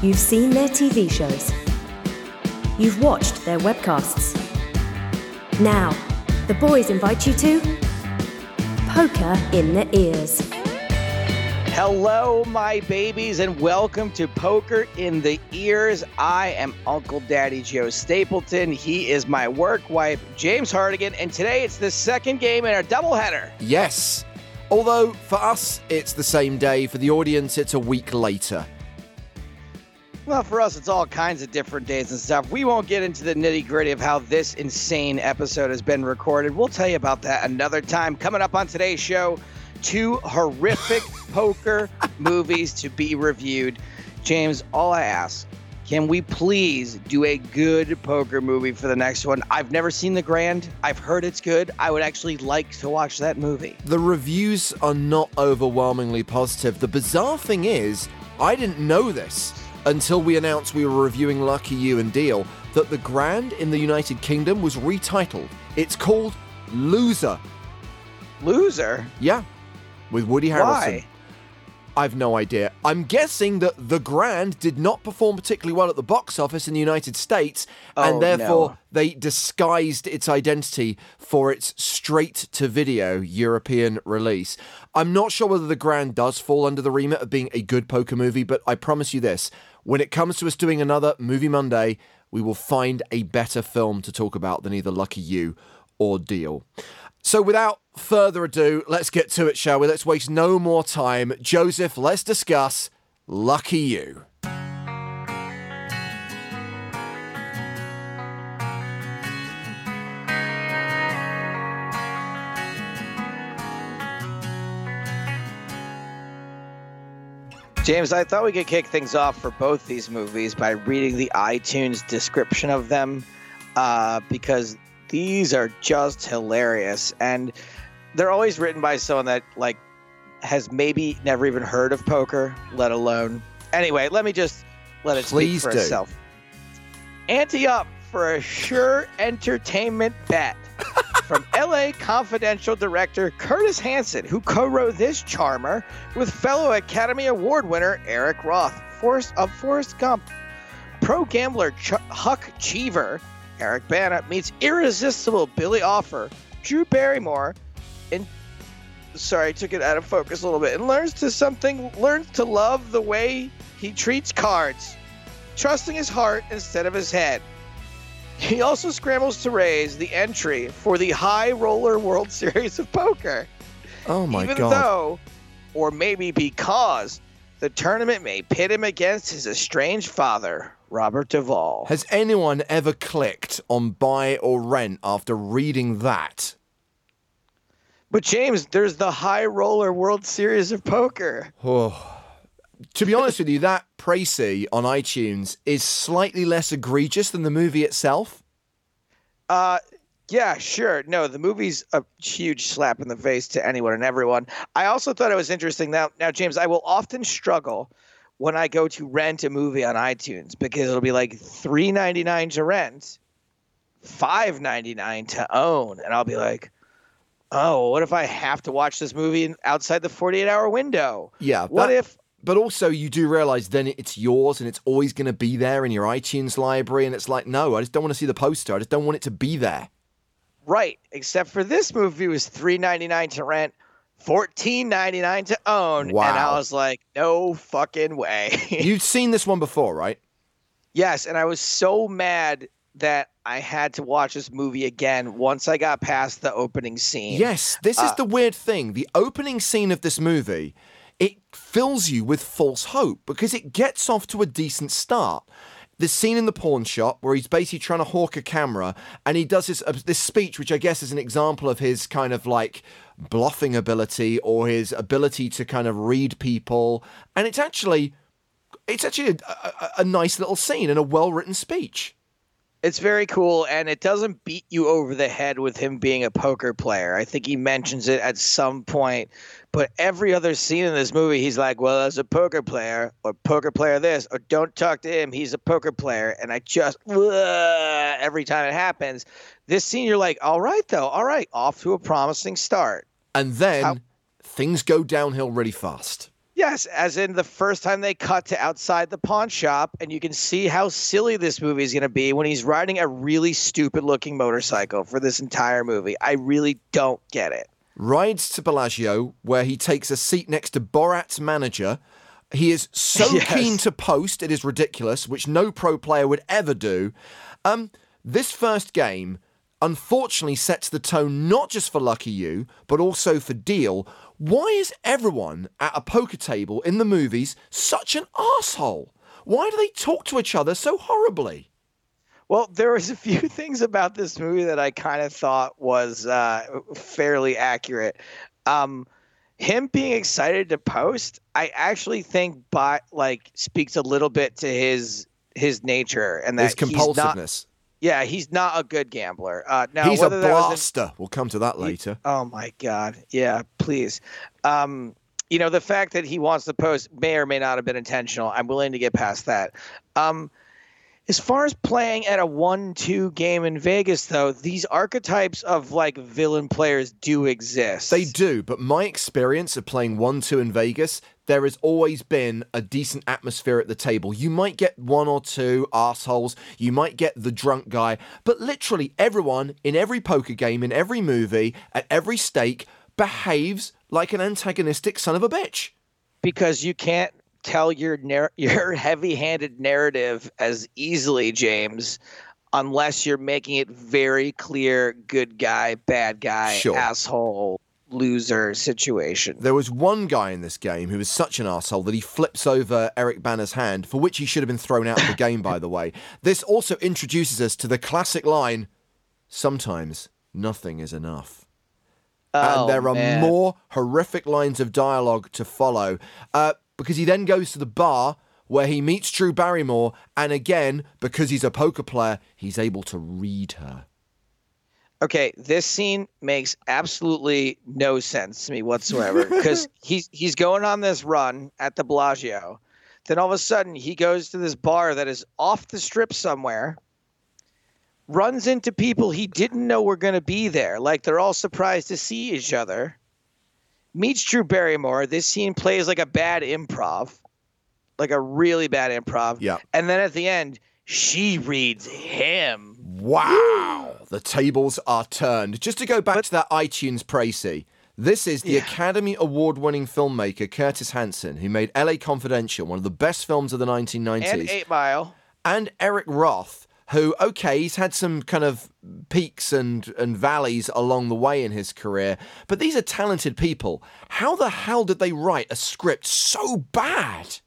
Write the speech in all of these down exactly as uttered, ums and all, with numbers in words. You've seen their T V shows. You've watched their webcasts. Now, the boys invite you to Poker in the Ears. Hello, my babies, and welcome to Poker in the Ears. I am Uncle Daddy Joe Stapleton. He is my work wife, James Hardigan, and today it's the second game in our doubleheader. Yes, although for us, it's the same day. For the audience, it's a week later. Well, for us, it's all kinds of different days and stuff. We won't get into the nitty-gritty of how this insane episode has been recorded. We'll tell you about that another time. Coming up on today's show, two horrific poker movies to be reviewed. James, all I ask, can we please do a good poker movie for the next one? I've never seen The Grand. I've heard it's good. I would actually like to watch that movie. The reviews are not overwhelmingly positive. The bizarre thing is, I didn't know this until we announced we were reviewing Lucky You and Deal, that The Grand in the United Kingdom was retitled. It's called Loser. Loser? Yeah, with Woody Harrelson. Why? I've no idea. I'm guessing that The Grand did not perform particularly well at the box office in the United States, oh, and therefore no. They disguised its identity for its straight-to-video European release. I'm not sure whether The Grand does fall under the remit of being a good poker movie, but I promise you this, when it comes to us doing another Movie Monday, we will find a better film to talk about than either Lucky You or Deal. So without further ado, let's get to it, shall we? Let's waste no more time. Joseph, let's discuss Lucky You. James, I thought we could kick things off for both these movies by reading the iTunes description of them, uh, because these are just hilarious, and they're always written by someone that, like, has maybe never even heard of poker, let alone. Anyway, let me just let it Please speak for do. itself. Ante up for a sure entertainment bet from L A Confidential director Curtis Hanson, who co-wrote this charmer with fellow Academy Award winner Eric Roth, Forrest, of Forrest Gump, pro gambler Ch- Huck Cheever, Eric Bana meets irresistible Billy Offer, Drew Barrymore, and sorry, I took it out of focus a little bit, and learns to something, learns to love the way he treats cards, trusting his heart instead of his head. He also scrambles to raise the entry for the High Roller World Series of Poker. Oh my Even God. Even though, or maybe because, the tournament may pit him against his estranged father, Robert Duvall. Has anyone ever clicked on buy or rent after reading that? But James, there's the High Roller World Series of Poker. Oh. To be honest with you, that pricey on iTunes is slightly less egregious than the movie itself. Uh, yeah, sure. No, the movie's a huge slap in the face to anyone and everyone. I also thought it was interesting. Now, now James, I will often struggle when I go to rent a movie on iTunes, because it'll be like three dollars and ninety-nine cents to rent, five dollars and ninety-nine cents to own. And I'll be like, oh, what if I have to watch this movie outside the forty-eight hour window? Yeah. What but, if? But also you do realize then it's yours and it's always going to be there in your iTunes library. And it's like, no, I just don't want to see the poster. I just don't want it to be there. Right. Except for this movie was three dollars and ninety-nine cents to rent, fourteen dollars and ninety-nine cents to own. Wow. And I was like, no fucking way. You've seen this one before, right? Yes, and I was so mad that I had to watch this movie again once I got past the opening scene. Yes, this uh, is the weird thing. The opening scene of this movie, it fills you with false hope because it gets off to a decent start. The scene in the pawn shop where he's basically trying to hawk a camera and he does this, uh, this speech, which I guess is an example of his kind of like bluffing ability or his ability to kind of read people. And it's actually, it's actually a, a, a nice little scene and a well-written speech. It's very cool, and it doesn't beat you over the head with him being a poker player. I think he mentions it at some point, but every other scene in this movie, he's like, well, as a poker player, or poker player this, or don't talk to him, he's a poker player, and I just, ugh, every time it happens. This scene, you're like, all right, though, all right, off to a promising start. And then How- things go downhill really fast. Yes, as in the first time they cut to outside the pawn shop, and you can see how silly this movie is going to be when he's riding a really stupid-looking motorcycle for this entire movie. I really don't get it. Rides to Bellagio, where he takes a seat next to Borat's manager. He is so yes. keen to post, it is ridiculous, which no pro player would ever do. Um, this first game, unfortunately, sets the tone not just for Lucky You, but also for Deal. Why is everyone at a poker table in the movies such an asshole? Why do they talk to each other so horribly? Well, there was a few things about this movie that I kind of thought was uh, fairly accurate. Um, him being excited to post, I actually think, by, like, speaks a little bit to his his nature and that his compulsiveness. He's not, yeah, he's not a good gambler. Uh, now, he's a blaster. A, we'll come to that later. He, oh my God! Yeah, please. Um, you know, the fact that he wants to post may or may not have been intentional. I'm willing to get past that. Um, As far as playing at a one two game in Vegas, though, these archetypes of, like, villain players do exist. They do, but my experience of playing one two in Vegas, there has always been a decent atmosphere at the table. You might get one or two assholes, you might get the drunk guy, but literally everyone in every poker game, in every movie, at every stake, behaves like an antagonistic son of a bitch. Because you can't tell your nar- your heavy-handed narrative as easily, James, unless you're making it very clear good guy, bad guy, sure. asshole, loser situation. There was one guy in this game who was such an asshole that he flips over Eric Bana's hand, for which he should have been thrown out of the game, by the way. This also introduces us to the classic line, sometimes nothing is enough. Oh, and there are man. more horrific lines of dialogue to follow. Uh, Because he then goes to the bar where he meets Drew Barrymore. And again, because he's a poker player, he's able to read her. Okay, this scene makes absolutely no sense to me whatsoever. Because he's, he's going on this run at the Bellagio. Then all of a sudden, he goes to this bar that is off the strip somewhere. Runs into people he didn't know were going to be there. Like, they're all surprised to see each other. Meets Drew Barrymore. This scene plays like a bad improv, like a really bad improv. Yeah. And then at the end, she reads him. Wow. Woo. The tables are turned. Just to go back but, to that iTunes pricey, this is the yeah. Academy Award-winning filmmaker Curtis Hanson, who made L A Confidential, one of the best films of the nineteen nineties. And Eight Mile. And Eric Roth, who, okay, he's had some kind of peaks and, and valleys along the way in his career, but these are talented people. How the hell did they write a script so bad?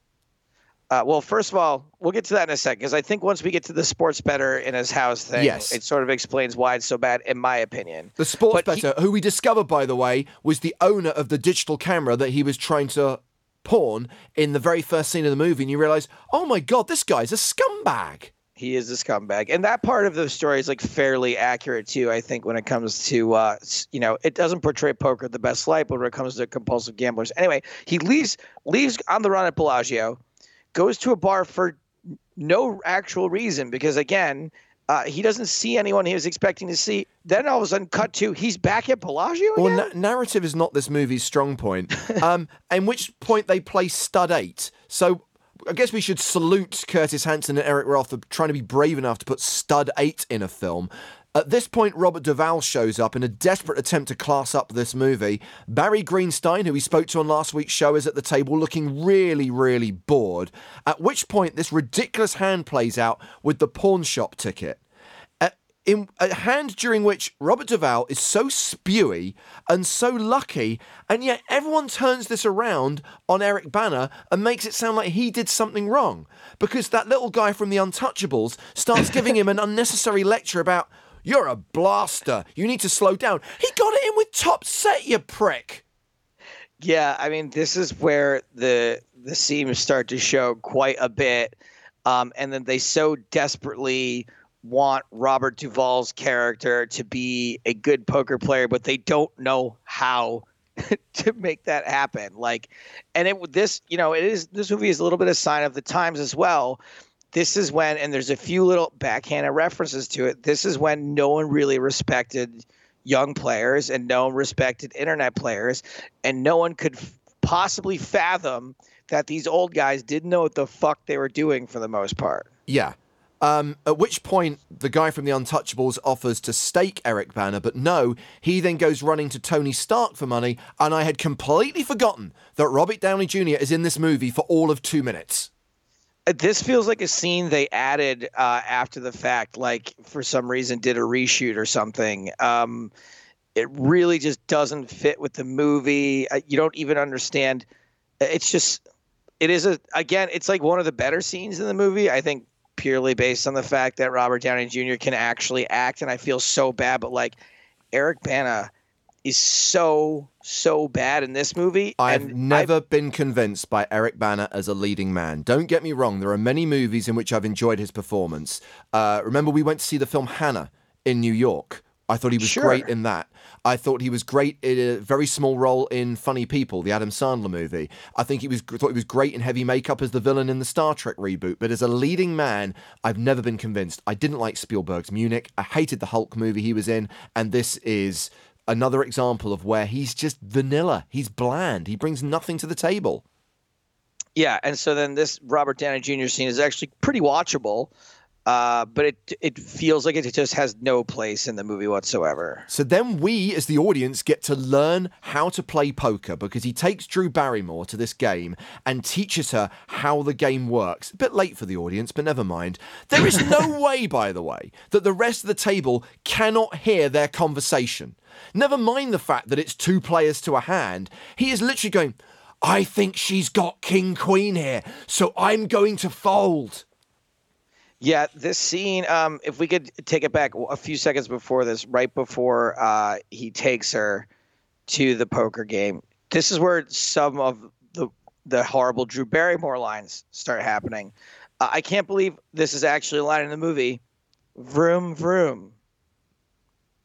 Uh, well, first of all, we'll get to that in a second, because I think once we get to the sports bettor in his house thing, yes. it sort of explains why it's so bad, in my opinion. The sports but bettor, he... who we discover, by the way, was the owner of the digital camera that he was trying to pawn in the very first scene of the movie, and you realise, oh my God, this guy's a scumbag. He is a scumbag. And that part of the story is, like, fairly accurate, too, I think, when it comes to, uh, you know, it doesn't portray poker the best light, but when it comes to compulsive gamblers. Anyway, he leaves leaves on the run at Bellagio, goes to a bar for no actual reason because, again, uh, he doesn't see anyone he was expecting to see. Then all of a sudden, cut to, he's back at Bellagio again? Well, na- narrative is not this movie's strong point, um, in which point they play stud eight. So I guess we should salute Curtis Hanson and Eric Roth for trying to be brave enough to put stud eight in a film. At this point, Robert Duvall shows up in a desperate attempt to class up this movie. Barry Greenstein, who we spoke to on last week's show, is at the table looking really, really bored, at which point this ridiculous hand plays out with the pawn shop ticket. In a hand during which Robert Duvall is so spewy and so lucky, and yet everyone turns this around on Eric Bana and makes it sound like he did something wrong, because that little guy from The Untouchables starts giving him an unnecessary lecture about, you're a blaster, you need to slow down. He got it in with top set, you prick. Yeah, I mean, this is where the the seams start to show quite a bit, um, and then they so desperately want Robert Duvall's character to be a good poker player, but they don't know how to make that happen. Like, and it this you know it is this movie is a little bit a sign of the times as well. This is when, and there's a few little backhanded references to it. This is when no one really respected young players, and no one respected internet players, and no one could f- possibly fathom that these old guys didn't know what the fuck they were doing for the most part. Yeah. Um, at which point, the guy from The Untouchables offers to stake Eric Bana, but no, he then goes running to Tony Stark for money, and I had completely forgotten that Robert Downey Junior is in this movie for all of two minutes. This feels like a scene they added uh, after the fact, like for some reason did a reshoot or something. Um, it really just doesn't fit with the movie. Uh, you don't even understand. It's just, it is a, again, it's like one of the better scenes in the movie, I think, purely based on the fact that Robert Downey Junior can actually act. And I feel so bad, but like Eric Bana is so, so bad in this movie. I've and never I've... been convinced by Eric Bana as a leading man. Don't get me wrong. There are many movies in which I've enjoyed his performance. Uh, remember, we went to see the film Hannah in New York. I thought he was sure. great in that. I thought he was great in a very small role in Funny People, the Adam Sandler movie. I think he was thought he was great in heavy makeup as the villain in the Star Trek reboot. But as a leading man, I've never been convinced. I didn't like Spielberg's Munich. I hated the Hulk movie he was in. And this is another example of where he's just vanilla. He's bland. He brings nothing to the table. Yeah, and so then this Robert Downey Junior scene is actually pretty watchable. Uh, but it it feels like it just has no place in the movie whatsoever. So then we, as the audience, get to learn how to play poker because he takes Drew Barrymore to this game and teaches her how the game works. A bit late for the audience, but never mind. There is no way, by the way, that the rest of the table cannot hear their conversation. Never mind the fact that it's two players to a hand. He is literally going, I think she's got king-queen here, so I'm going to fold. Yeah, this scene, um, if we could take it back a few seconds before this, right before uh, he takes her to the poker game, this is where some of the the horrible Drew Barrymore lines start happening. Uh, I can't believe this is actually a line in the movie. Vroom, vroom.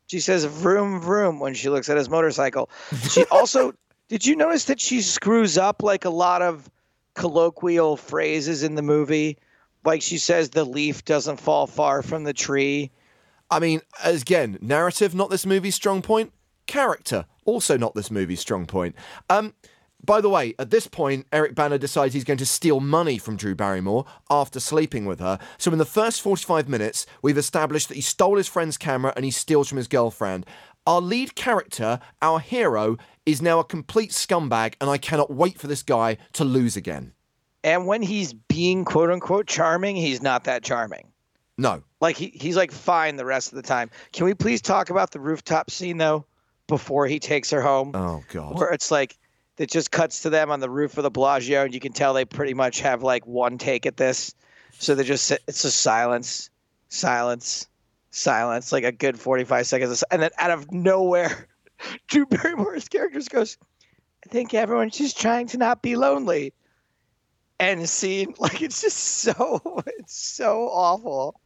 She says vroom, vroom when she looks at his motorcycle. She also, did you notice that she screws up like a lot of colloquial phrases in the movie? Like she says, the leaf doesn't fall far from the tree. I mean, again, narrative, not this movie's strong point. Character, also not this movie's strong point. Um, by the way, at this point, Eric Bana decides he's going to steal money from Drew Barrymore after sleeping with her. So in the first forty-five minutes, we've established that he stole his friend's camera and he steals from his girlfriend. Our lead character, our hero, is now a complete scumbag, and I cannot wait for this guy to lose again. And when he's being, quote unquote, charming, he's not that charming. No. Like, he, he's like fine the rest of the time. Can we please talk about the rooftop scene, though, before he takes her home? Oh, God. Where it's like, it just cuts to them on the roof of the Bellagio, and you can tell they pretty much have like one take at this. So they're just, it's just silence, silence, silence, like a good forty-five seconds. And then out of nowhere, Drew Barrymore's character goes, I think everyone's just trying to not be lonely. End scene. Like, it's just so, it's so awful.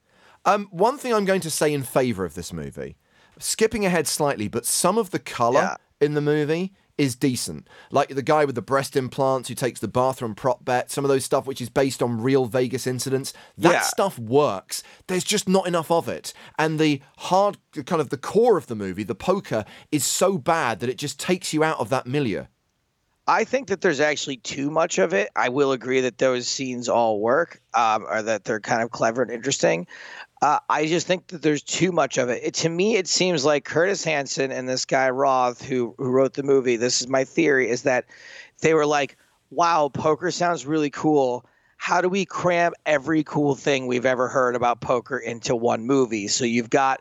Um, one thing I'm going to say in favor of this movie, skipping ahead slightly, but some of the color yeah. in the movie is decent. Like the guy with the breast implants who takes the bathroom prop bet, some of those stuff which is based on real Vegas incidents. That yeah. stuff works. There's just not enough of it. And the hard, kind of the core of the movie, the poker, is so bad that it just takes you out of that milieu. I think that there's actually too much of it. I will agree that those scenes all work, um, or that they're kind of clever and interesting. Uh, I just think that there's too much of it. it. To me, it seems like Curtis Hanson and this guy Roth, who who wrote the movie, this is my theory, is that they were like, wow, poker sounds really cool. How do we cram every cool thing we've ever heard about poker into one movie? So you've got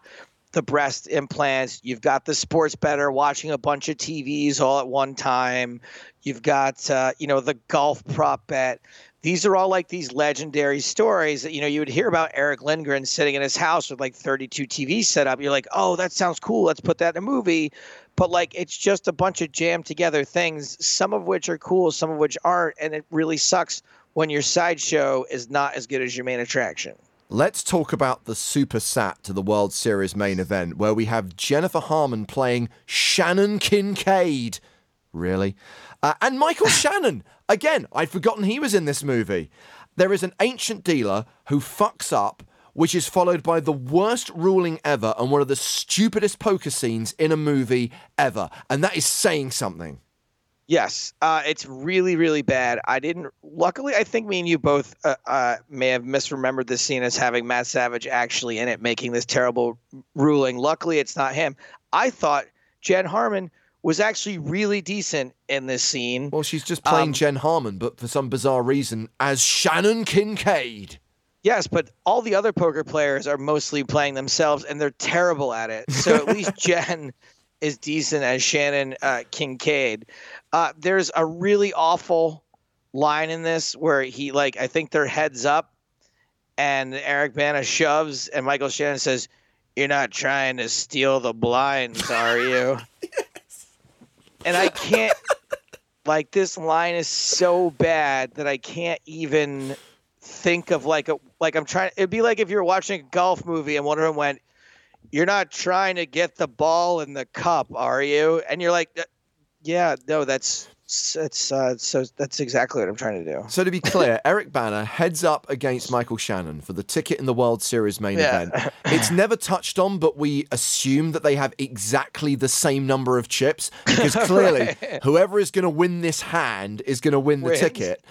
the breast implants, you've got the sports bettor watching a bunch of T Vs all at one time. You've got, uh, you know, the golf prop bet. These are all like these legendary stories that, you know, you would hear about Eric Lindgren sitting in his house with like thirty-two T Vs set up. You're like, oh, that sounds cool. Let's put that in a movie. But like, it's just a bunch of jammed together things, some of which are cool, some of which aren't. And it really sucks when your sideshow is not as good as your main attraction. Let's talk about the super sat to the World Series main event where we have Jennifer Harman playing Shannon Kincaid. Really? Uh, and Michael Shannon. Again, I'd forgotten he was in this movie. There is an ancient dealer who fucks up, which is followed by the worst ruling ever and one of the stupidest poker scenes in a movie ever. And that is saying something. Yes, uh, it's really, really bad. I didn't. Luckily, I think me and you both uh, uh, may have misremembered this scene as having Matt Savage actually in it, making this terrible ruling. Luckily, it's not him. I thought Jen Harman was actually really decent in this scene. Well, she's just playing um, Jen Harman, but for some bizarre reason, as Shannon Kincaid. Yes, but all the other poker players are mostly playing themselves, and they're terrible at it. So at least Jen is decent as Shannon uh, Kincaid. Uh, there's a really awful line in this where he, like, I think they're heads up, and Eric Bana shoves, and Michael Shannon says, "You're not trying to steal the blinds, are you?" Yes. And I can't, like, this line is so bad that I can't even think of, like, a like I'm trying. It'd be like if you're watching a golf movie and one of them went, "You're not trying to get the ball in the cup, are you?" And you're like, yeah, no, that's that's uh, so that's exactly what I'm trying to do. So to be clear, Eric Bana heads up against Michael Shannon for the ticket in the World Series main yeah. event. It's never touched on, but we assume that they have exactly the same number of chips because clearly right. whoever is going to win this hand is going to win the Wins. ticket.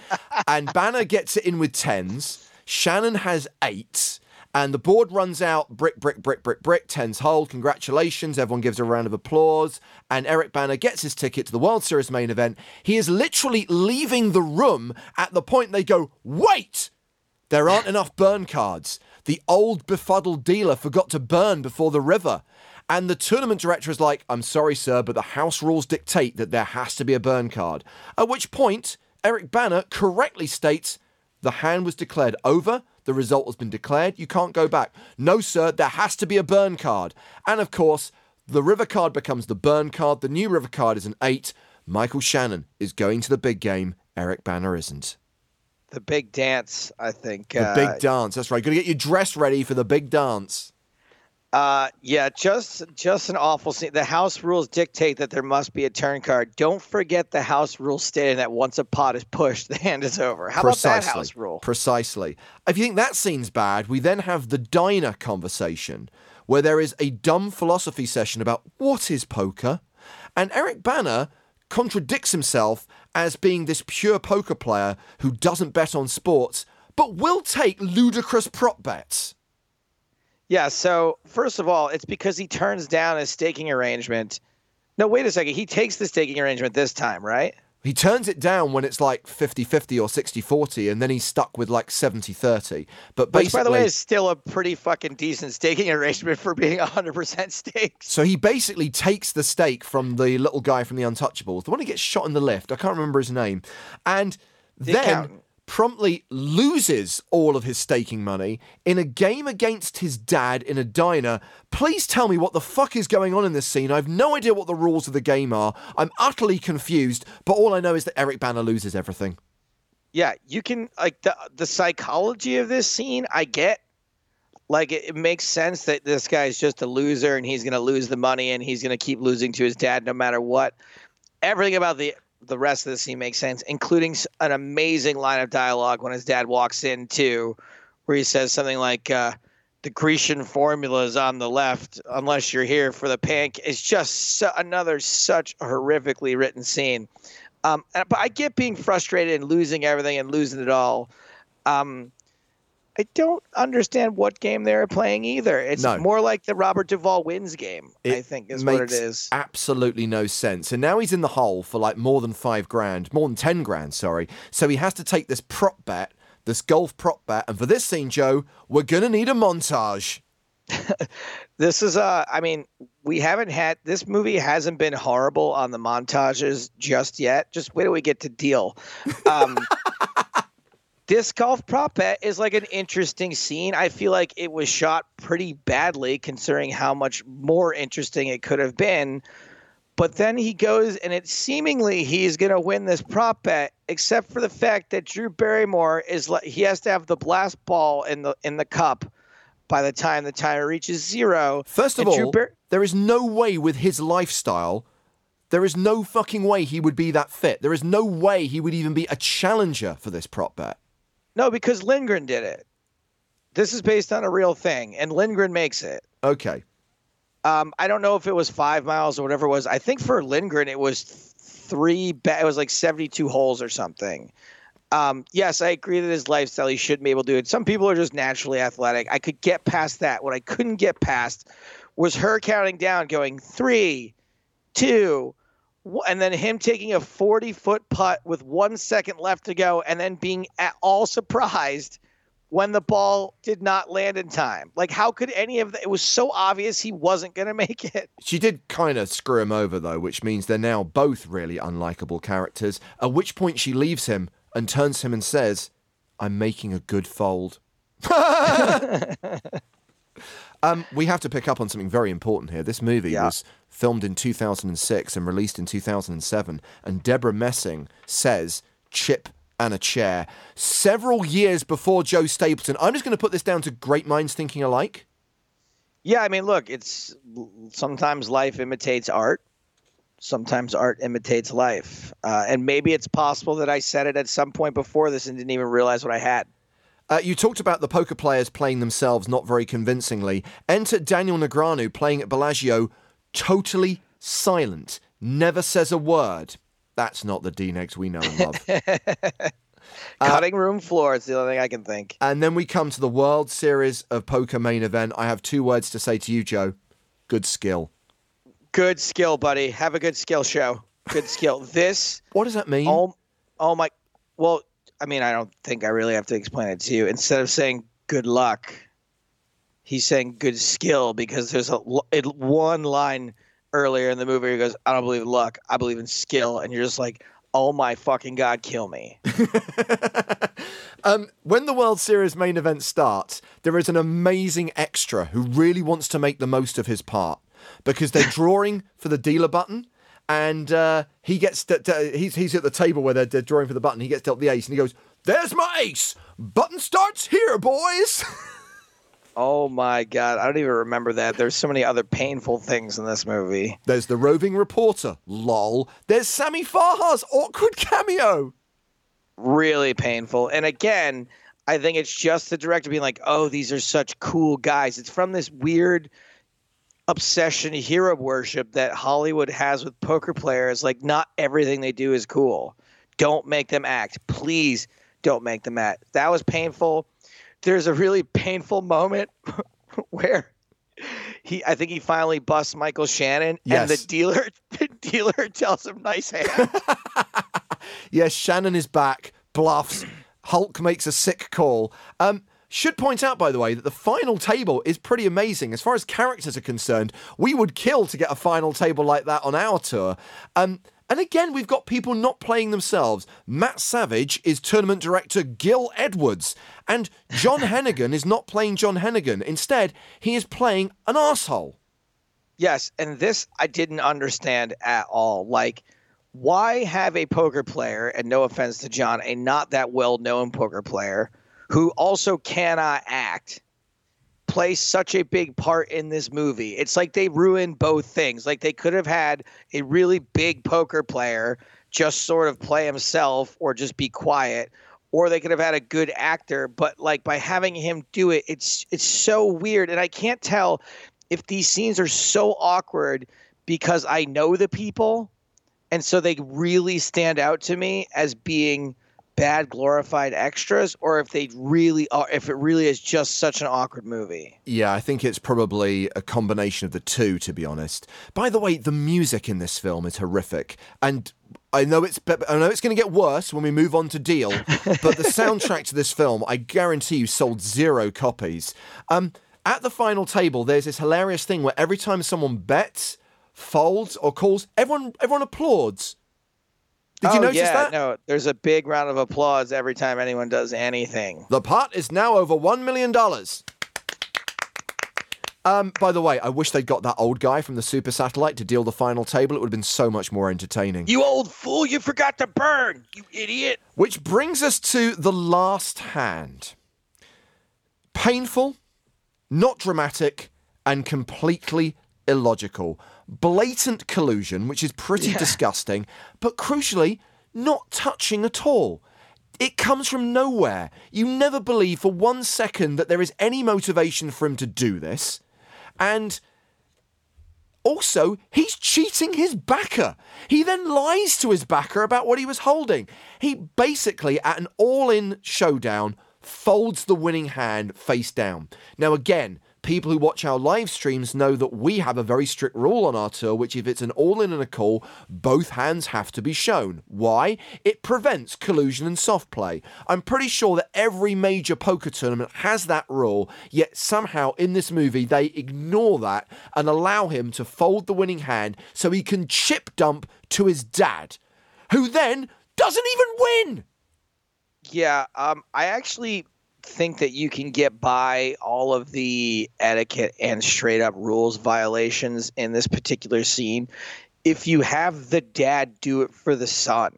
And Bana gets it in with tens. Shannon has eights. And the board runs out, brick, brick, brick, brick, brick, tens hold, congratulations, everyone gives a round of applause, and Eric Bana gets his ticket to the World Series main event. He is literally leaving the room at the point they go, "Wait! There aren't enough burn cards. The old befuddled dealer forgot to burn before the river." And the tournament director is like, "I'm sorry, sir, but the house rules dictate that there has to be a burn card." At which point, Eric Bana correctly states, "The hand was declared over. The result has been declared. You can't go back." "No, sir, there has to be a burn card." And of course, the river card becomes the burn card. The new river card is an eight. Michael Shannon is going to the big game. Eric Bana isn't. The big dance, I think. The uh, big dance. That's right. Got to get your dress ready for the big dance. Uh, yeah, just just an awful scene. The house rules dictate that there must be a turn card. Don't forget the house rules stating that once a pot is pushed, the hand is over. How Precisely. about that house rule? Precisely. If you think that scene's bad, we then have the diner conversation, where there is a dumb philosophy session about what is poker, and Eric Bana contradicts himself as being this pure poker player who doesn't bet on sports, but will take ludicrous prop bets. Yeah, so first of all, it's because he turns down his staking arrangement. No, wait a second. He takes the staking arrangement this time, right? He turns it down when it's like fifty-fifty or sixty-forty, and then he's stuck with like seventy-thirty. But basically, which, by the way, is still a pretty fucking decent staking arrangement for being one hundred percent stakes. So he basically takes the stake from the little guy from The Untouchables, the one who gets shot in the lift. I can't remember his name. And the then... accountant. Promptly loses all of his staking money in a game against his dad in a diner. Please tell me what the fuck is going on in this scene. I have no idea what the rules of the game are. I'm utterly confused, but all I know is that Eric Bana loses everything. Yeah, you can, like, the, the psychology of this scene, I get. Like, it, it makes sense that this guy's just a loser and he's going to lose the money and he's going to keep losing to his dad no matter what. Everything about the... the rest of the scene makes sense, including an amazing line of dialogue when his dad walks in too, where he says something like, uh, "The Grecian formula is on the left, unless you're here for the pancake." It's just su- another such horrifically written scene. Um, and, but I get being frustrated and losing everything and losing it all. Um, I don't understand what game they're playing either. It's no. more like the Robert Duvall wins game, it I think, is what it is. Absolutely no sense. And now he's in the hole for like more than five grand, more than ten grand, sorry. So he has to take this prop bet, this golf prop bet. And for this scene, Joe, we're going to need a montage. This is, uh, I mean, we haven't had, this movie hasn't been horrible on the montages just yet. Just wait till we get to Deal. Um This golf prop bet is like an interesting scene. I feel like it was shot pretty badly considering how much more interesting it could have been. But then he goes and it seemingly he's going to win this prop bet, except for the fact that Drew Barrymore is like, he has to have the blast ball in the in the cup by the time the timer reaches zero. First of all, Bar- there is no way with his lifestyle. There is no fucking way he would be that fit. There is no way he would even be a challenger for this prop bet. No, because Lindgren did it. This is based on a real thing, and Lindgren makes it. Okay. Um, I don't know if it was five miles or whatever it was. I think for Lindgren, it was three bet. It was like seventy-two holes or something. Um, yes, I agree that his lifestyle, he shouldn't be able to do it. Some people are just naturally athletic. I could get past that. What I couldn't get past was her counting down, going three, two, one, and then him taking a forty-foot putt with one second left to go and then being at all surprised when the ball did not land in time. Like, how could any of that? It was so obvious he wasn't going to make it. She did kind of screw him over, though, which means they're now both really unlikable characters, at which point she leaves him and turns to him and says, I'm making a good fold. um, we have to pick up on something very important here. This movie yeah. was filmed in two thousand six and released in two thousand seven. And Deborah Messing says, chip and a chair, several years before Joe Stapleton. I'm just going to put this down to great minds thinking alike. Yeah, I mean, look, it's sometimes life imitates art. Sometimes art imitates life. Uh, and maybe it's possible that I said it at some point before this and didn't even realize what I had. Uh, you talked about the poker players playing themselves not very convincingly. Enter Daniel Negreanu playing at Bellagio, totally silent, never says a word. That's not the D-Negs we know and love. Cutting uh, room floor is the only thing I can think. And then we come to the World Series of Poker main event. I have two words to say to you, Joe. Good skill. Good skill, buddy. Have a good skill show. Good skill. This. What does that mean? Oh, oh my. Well, I mean, I don't think I really have to explain it to you. Instead of saying good luck, he's saying good skill because there's a it, one line earlier in the movie where he goes, I don't believe in luck. I believe in skill. And you're just like, oh my fucking God, kill me. Um, when the World Series main event starts, there is an amazing extra who really wants to make the most of his part, because they're drawing for the dealer button, and uh, he gets to, to, he's he's at the table where they're, they're drawing for the button. He gets dealt the ace, and he goes, "There's my ace. Button starts here, boys." Oh my God, I don't even remember that. There's so many other painful things in this movie. There's the roving reporter. Lol. There's Sammy Farha's awkward cameo. Really painful, and again, I think it's just the director being like, "Oh, these are such cool guys." It's from this weird obsession, hero worship that Hollywood has with poker players. Like, not everything they do is cool. Don't make them act. Please don't make them act. That was painful. There's a really painful moment where he, I think he finally busts Michael Shannon, yes. and the dealer, the dealer tells him nice hand. Yes, Shannon is back. Bluffs. Hulk makes a sick call. Um, Should point out, by the way, that the final table is pretty amazing. As far as characters are concerned, we would kill to get a final table like that on our tour. Um, and again, we've got people not playing themselves. Matt Savage is tournament director Gil Edwards. And John Hennigan is not playing John Hennigan. Instead, he is playing an arsehole. Yes, and this I didn't understand at all. Like, why have a poker player, and no offense to John, a not that well-known poker player, who also cannot act, plays such a big part in this movie? It's like they ruined both things. Like, they could have had a really big poker player just sort of play himself or just be quiet, or they could have had a good actor. But, like, by having him do it, it's it's so weird. And I can't tell if these scenes are so awkward because I know the people, and so they really stand out to me as being bad glorified extras, or if they really are, if it really is just such an awkward movie. Yeah, I think it's probably a combination of the two, to be honest. By the way, the music in this film is horrific, and I know it's I know it's going to get worse when we move on to Deal, but the soundtrack to this film, I guarantee you, sold zero copies. Um, at the final table, there's this hilarious thing where every time someone bets, folds, or calls, everyone everyone applauds. Did you oh, notice yeah, that? No, there's a big round of applause every time anyone does anything. The pot is now over one million dollars. Um, by the way, I wish they'd got that old guy from the Super Satellite to deal the final table. It would have been so much more entertaining. You old fool, you forgot to burn, you idiot. Which brings us to the last hand. Painful, not dramatic, and completely illogical. Blatant collusion, which is pretty yeah. disgusting, but crucially, not touching at all. It comes from nowhere. You never believe for one second that there is any motivation for him to do this. And Also, he's cheating his backer. He then lies to his backer about what he was holding. He basically, at an all-in showdown, folds the winning hand face down. Now, again, people who watch our live streams know that we have a very strict rule on our tour, which if it's an all-in and a call, both hands have to be shown. Why? It prevents collusion and soft play. I'm pretty sure that every major poker tournament has that rule, yet somehow in this movie they ignore that and allow him to fold the winning hand so he can chip dump to his dad, who then doesn't even win! Yeah, um, I actually think that you can get by all of the etiquette and straight up rules violations in this particular scene if you have the dad do it for the son.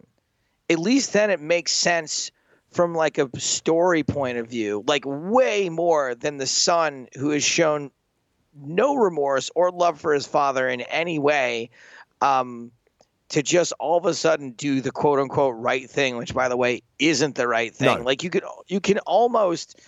At least then it makes sense from like a story point of view, like way more than the son who has shown no remorse or love for his father in any way, um, to just all of a sudden do the quote unquote right thing, which by the way, isn't the right thing. No. Like you could, you can almost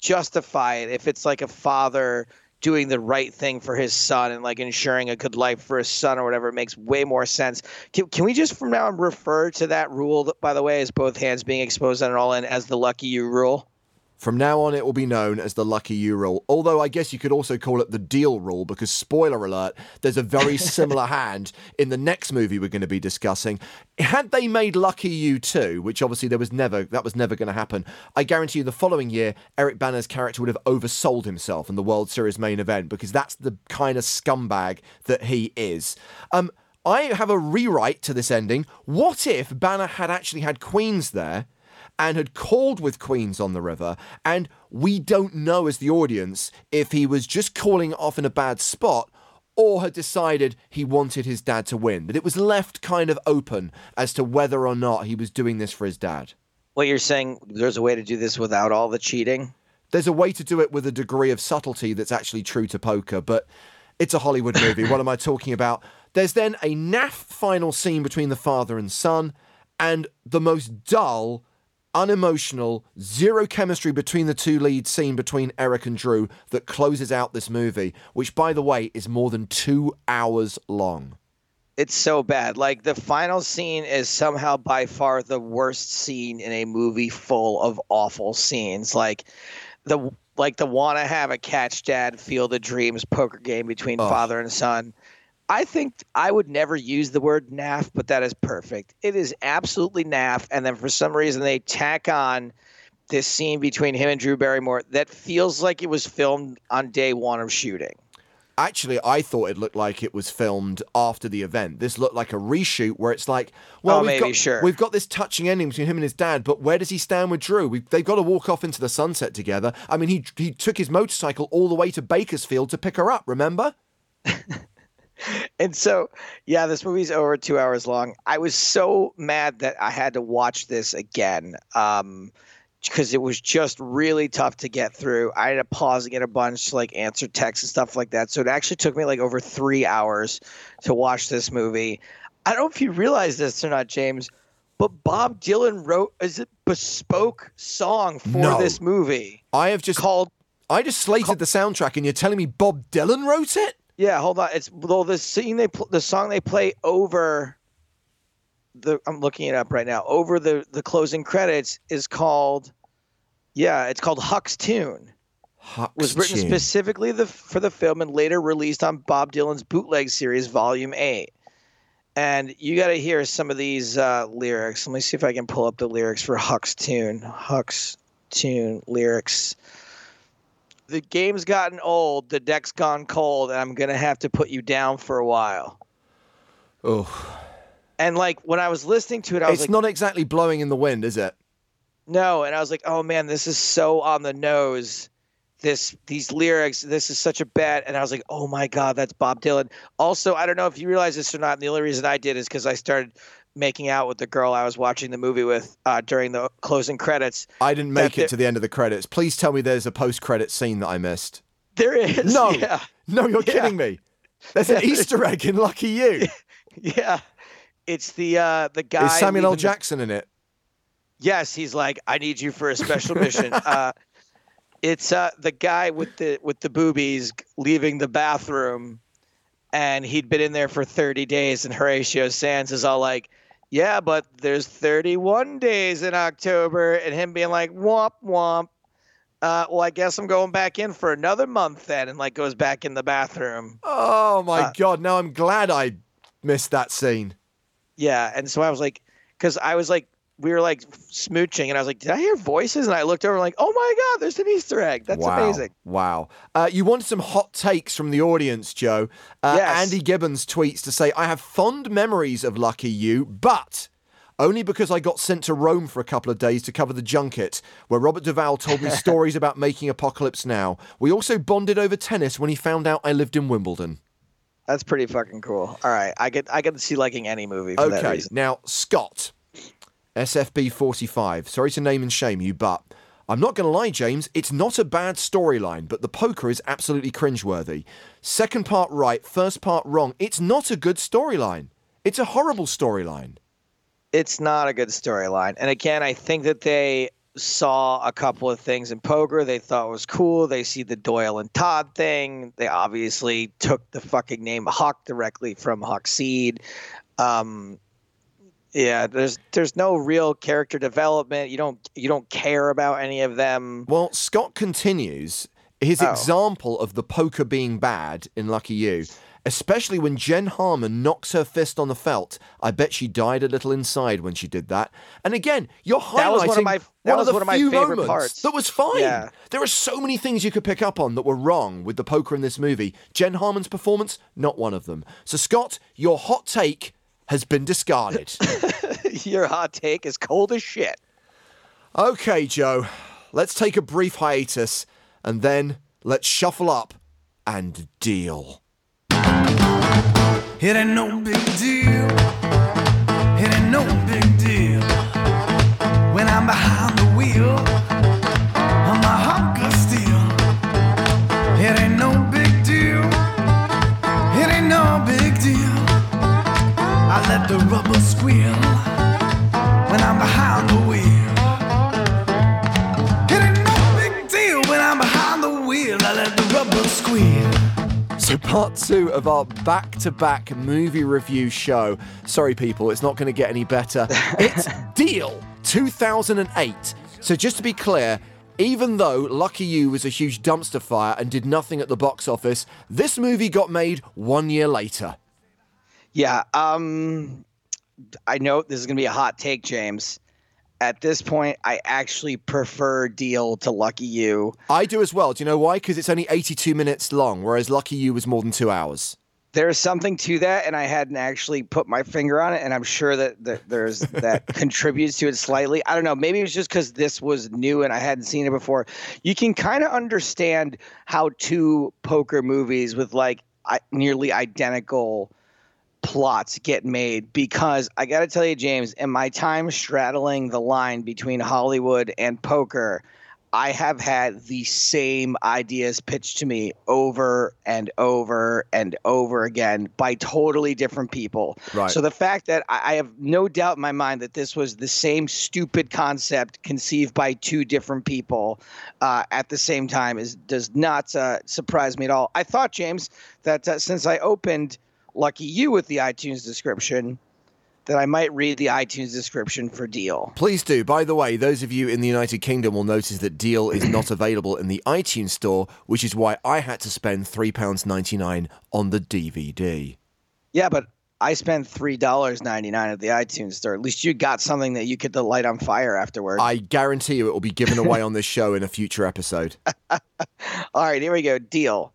justify it if it's like a father doing the right thing for his son and like ensuring a good life for his son or whatever. It makes way more sense. Can, can we just from now on refer to that rule that, by the way, is both hands being exposed on an all in as the lucky you rule? From now on, it will be known as the Lucky You Rule. Although I guess you could also call it the Deal Rule because, spoiler alert, there's a very similar hand in the next movie we're going to be discussing. Had they made Lucky You two, which obviously there was never, that was never going to happen, I guarantee you the following year, Eric Bana's character would have oversold himself in the World Series main event because that's the kind of scumbag that he is. Um, I have a rewrite to this ending. What if Bana had actually had queens there and had called with queens on the river, and we don't know as the audience if he was just calling off in a bad spot or had decided he wanted his dad to win, that it was left kind of open as to whether or not he was doing this for his dad. Well, you're saying there's a way to do this without all the cheating? There's a way to do it with a degree of subtlety that's actually true to poker, but it's a Hollywood movie. What am I talking about? There's then a naff final scene between the father and son, and the most dull, unemotional, zero chemistry between the two leads scene between Eric and Drew that closes out this movie, which, by the way, is more than two hours long. It's so bad. Like, the final scene is somehow by far the worst scene in a movie full of awful scenes. Like, the like the wanna have a catch dad, field of dreams poker game between oh. father and son. I think I would never use the word naff, but that is perfect. It is absolutely naff. And then for some reason, they tack on this scene between him and Drew Barrymore that feels like it was filmed on day one of shooting. Actually, I thought it looked like it was filmed after the event. This looked like a reshoot where it's like, well, oh, we've, maybe, got, sure. we've got this touching ending between him and his dad, but where does he stand with Drew? We've, they've got to walk off into the sunset together. I mean, he he took his motorcycle all the way to Bakersfield to pick her up, remember? And so, yeah, this movie's over two hours long. I was so mad that I had to watch this again um, because it was just really tough to get through. I ended up pausing it a bunch to like answer texts and stuff like that. So it actually took me like over three hours to watch this movie. I don't know if you realize this or not, James, but Bob Dylan wrote a bespoke song for no. this movie. I have just called. I just slated called, the soundtrack, and you're telling me Bob Dylan wrote it? Yeah, hold on. It's well, the scene they pl- the song they play over the I'm looking it up right now. Over the, the closing credits is called yeah, it's called Huck's Tune. Huck's was written Tune. specifically the, for the film and later released on Bob Dylan's Bootleg Series Volume eight. And you got to hear some of these uh, lyrics. Let me see if I can pull up the lyrics for Huck's Tune. Huck's Tune lyrics. The game's gotten old, the deck's gone cold, and I'm going to have to put you down for a while. Oh. And, like, when I was listening to it, I it's was like... It's not exactly blowing in the wind, is it? No, and I was like, oh, man, this is so on the nose. This These lyrics, this is such a bad... And I was like, oh, my God, that's Bob Dylan. Also, I don't know if you realize this or not, and the only reason I did is because I started making out with the girl I was watching the movie with uh, during the closing credits. I didn't make it to the end of the credits. Please tell me there's a post-credit scene that I missed. There is. No, yeah. no, you're yeah. kidding me. There's an Easter egg in Lucky You. Yeah, it's the uh, the guy. Is Samuel L. Jackson in it? Yes, he's like, I need you for a special mission. Uh, it's uh, the guy with the with the boobies leaving the bathroom. and he'd been in there for thirty days, and Horatio Sands is all like, yeah, but there's thirty-one days in October, and him being like, womp, womp. Uh, well, I guess I'm going back in for another month then, and like goes back in the bathroom. Oh, my uh, God. Now I'm glad I missed that scene. Yeah. And so I was like, because I was like, we were like smooching, and I was like, did I hear voices? And I looked over, like, oh my God, there's an Easter egg. That's wow. amazing. Wow. Uh, you wanted some hot takes from the audience, Joe. Uh, yes. Andy Gibbons tweets to say, I have fond memories of Lucky You, but only because I got sent to Rome for a couple of days to cover the junket, where Robert Duvall told me stories about making Apocalypse Now. We also bonded over tennis when he found out I lived in Wimbledon. That's pretty fucking cool. All right. I get, I get to see liking any movie for okay. that reason. Now, Scott, S F B forty-five. Sorry to name and shame you, but I'm not going to lie, James, it's not a bad storyline, but the poker is absolutely cringeworthy. Second part right, first part wrong. It's not a good storyline. It's a horrible storyline. It's not a good storyline. And again, I think that they saw a couple of things in poker they thought was cool. They see the Doyle and Todd thing. They obviously took the fucking name Huck directly from Huck Seed. Um... Yeah, there's there's no real character development. You don't you don't care about any of them. Well, Scott continues his oh. example of the poker being bad in Lucky You, especially when Jen Harman knocks her fist on the felt. I bet she died a little inside when she did that. And again, you're highlighting that was one of my that one was of one of my favorite parts. That was fine. Yeah. There are so many things you could pick up on that were wrong with the poker in this movie. Jen Harman's performance, not one of them. So Scott, your hot take has been discarded. Your hot take is cold as shit. Okay, Joe, let's take a brief hiatus, and then let's shuffle up and deal. It ain't no big deal. It ain't no big deal. When I'm behind the wheel, I'm a hunk of steel. It ain't no big deal. It ain't no big deal. I let the rubber squeal when I'm behind the wheel. It ain't no big deal when I'm behind the wheel. I let the rubber squeal. So part two of our back-to-back movie review show. Sorry, people, it's not going to get any better. It's Deal two thousand eight. So just to be clear, even though Lucky You was a huge dumpster fire and did nothing at the box office, this movie got made one year later. Yeah, um, I know this is going to be a hot take, James. At this point, I actually prefer Deal to Lucky You. I do as well. Do you know why? Because it's only eighty-two minutes long, whereas Lucky You was more than two hours. There's something to that, and I hadn't actually put my finger on it, and I'm sure that, that there's that contributes to it slightly. I don't know. Maybe it was just because this was new and I hadn't seen it before. You can kind of understand how two poker movies with like I- nearly identical plots get made, because I gotta tell you, James, in my time straddling the line between Hollywood and poker, I have had the same ideas pitched to me over and over and over again by totally different people. Right. So the fact that I have no doubt in my mind that this was the same stupid concept conceived by two different people uh, at the same time is does not uh, surprise me at all. I thought, James, that uh, since I opened Lucky You with the iTunes description, that I might read the iTunes description for Deal. Please do. By the way, those of you in the United Kingdom will notice that Deal is not available in the iTunes store, which is why I had to spend three pounds ninety-nine on the D V D. Yeah, but I spent three dollars ninety-nine at the iTunes store. At least you got something that you could light on fire afterward. I guarantee you it will be given away on this show in a future episode. All right, here we go. Deal.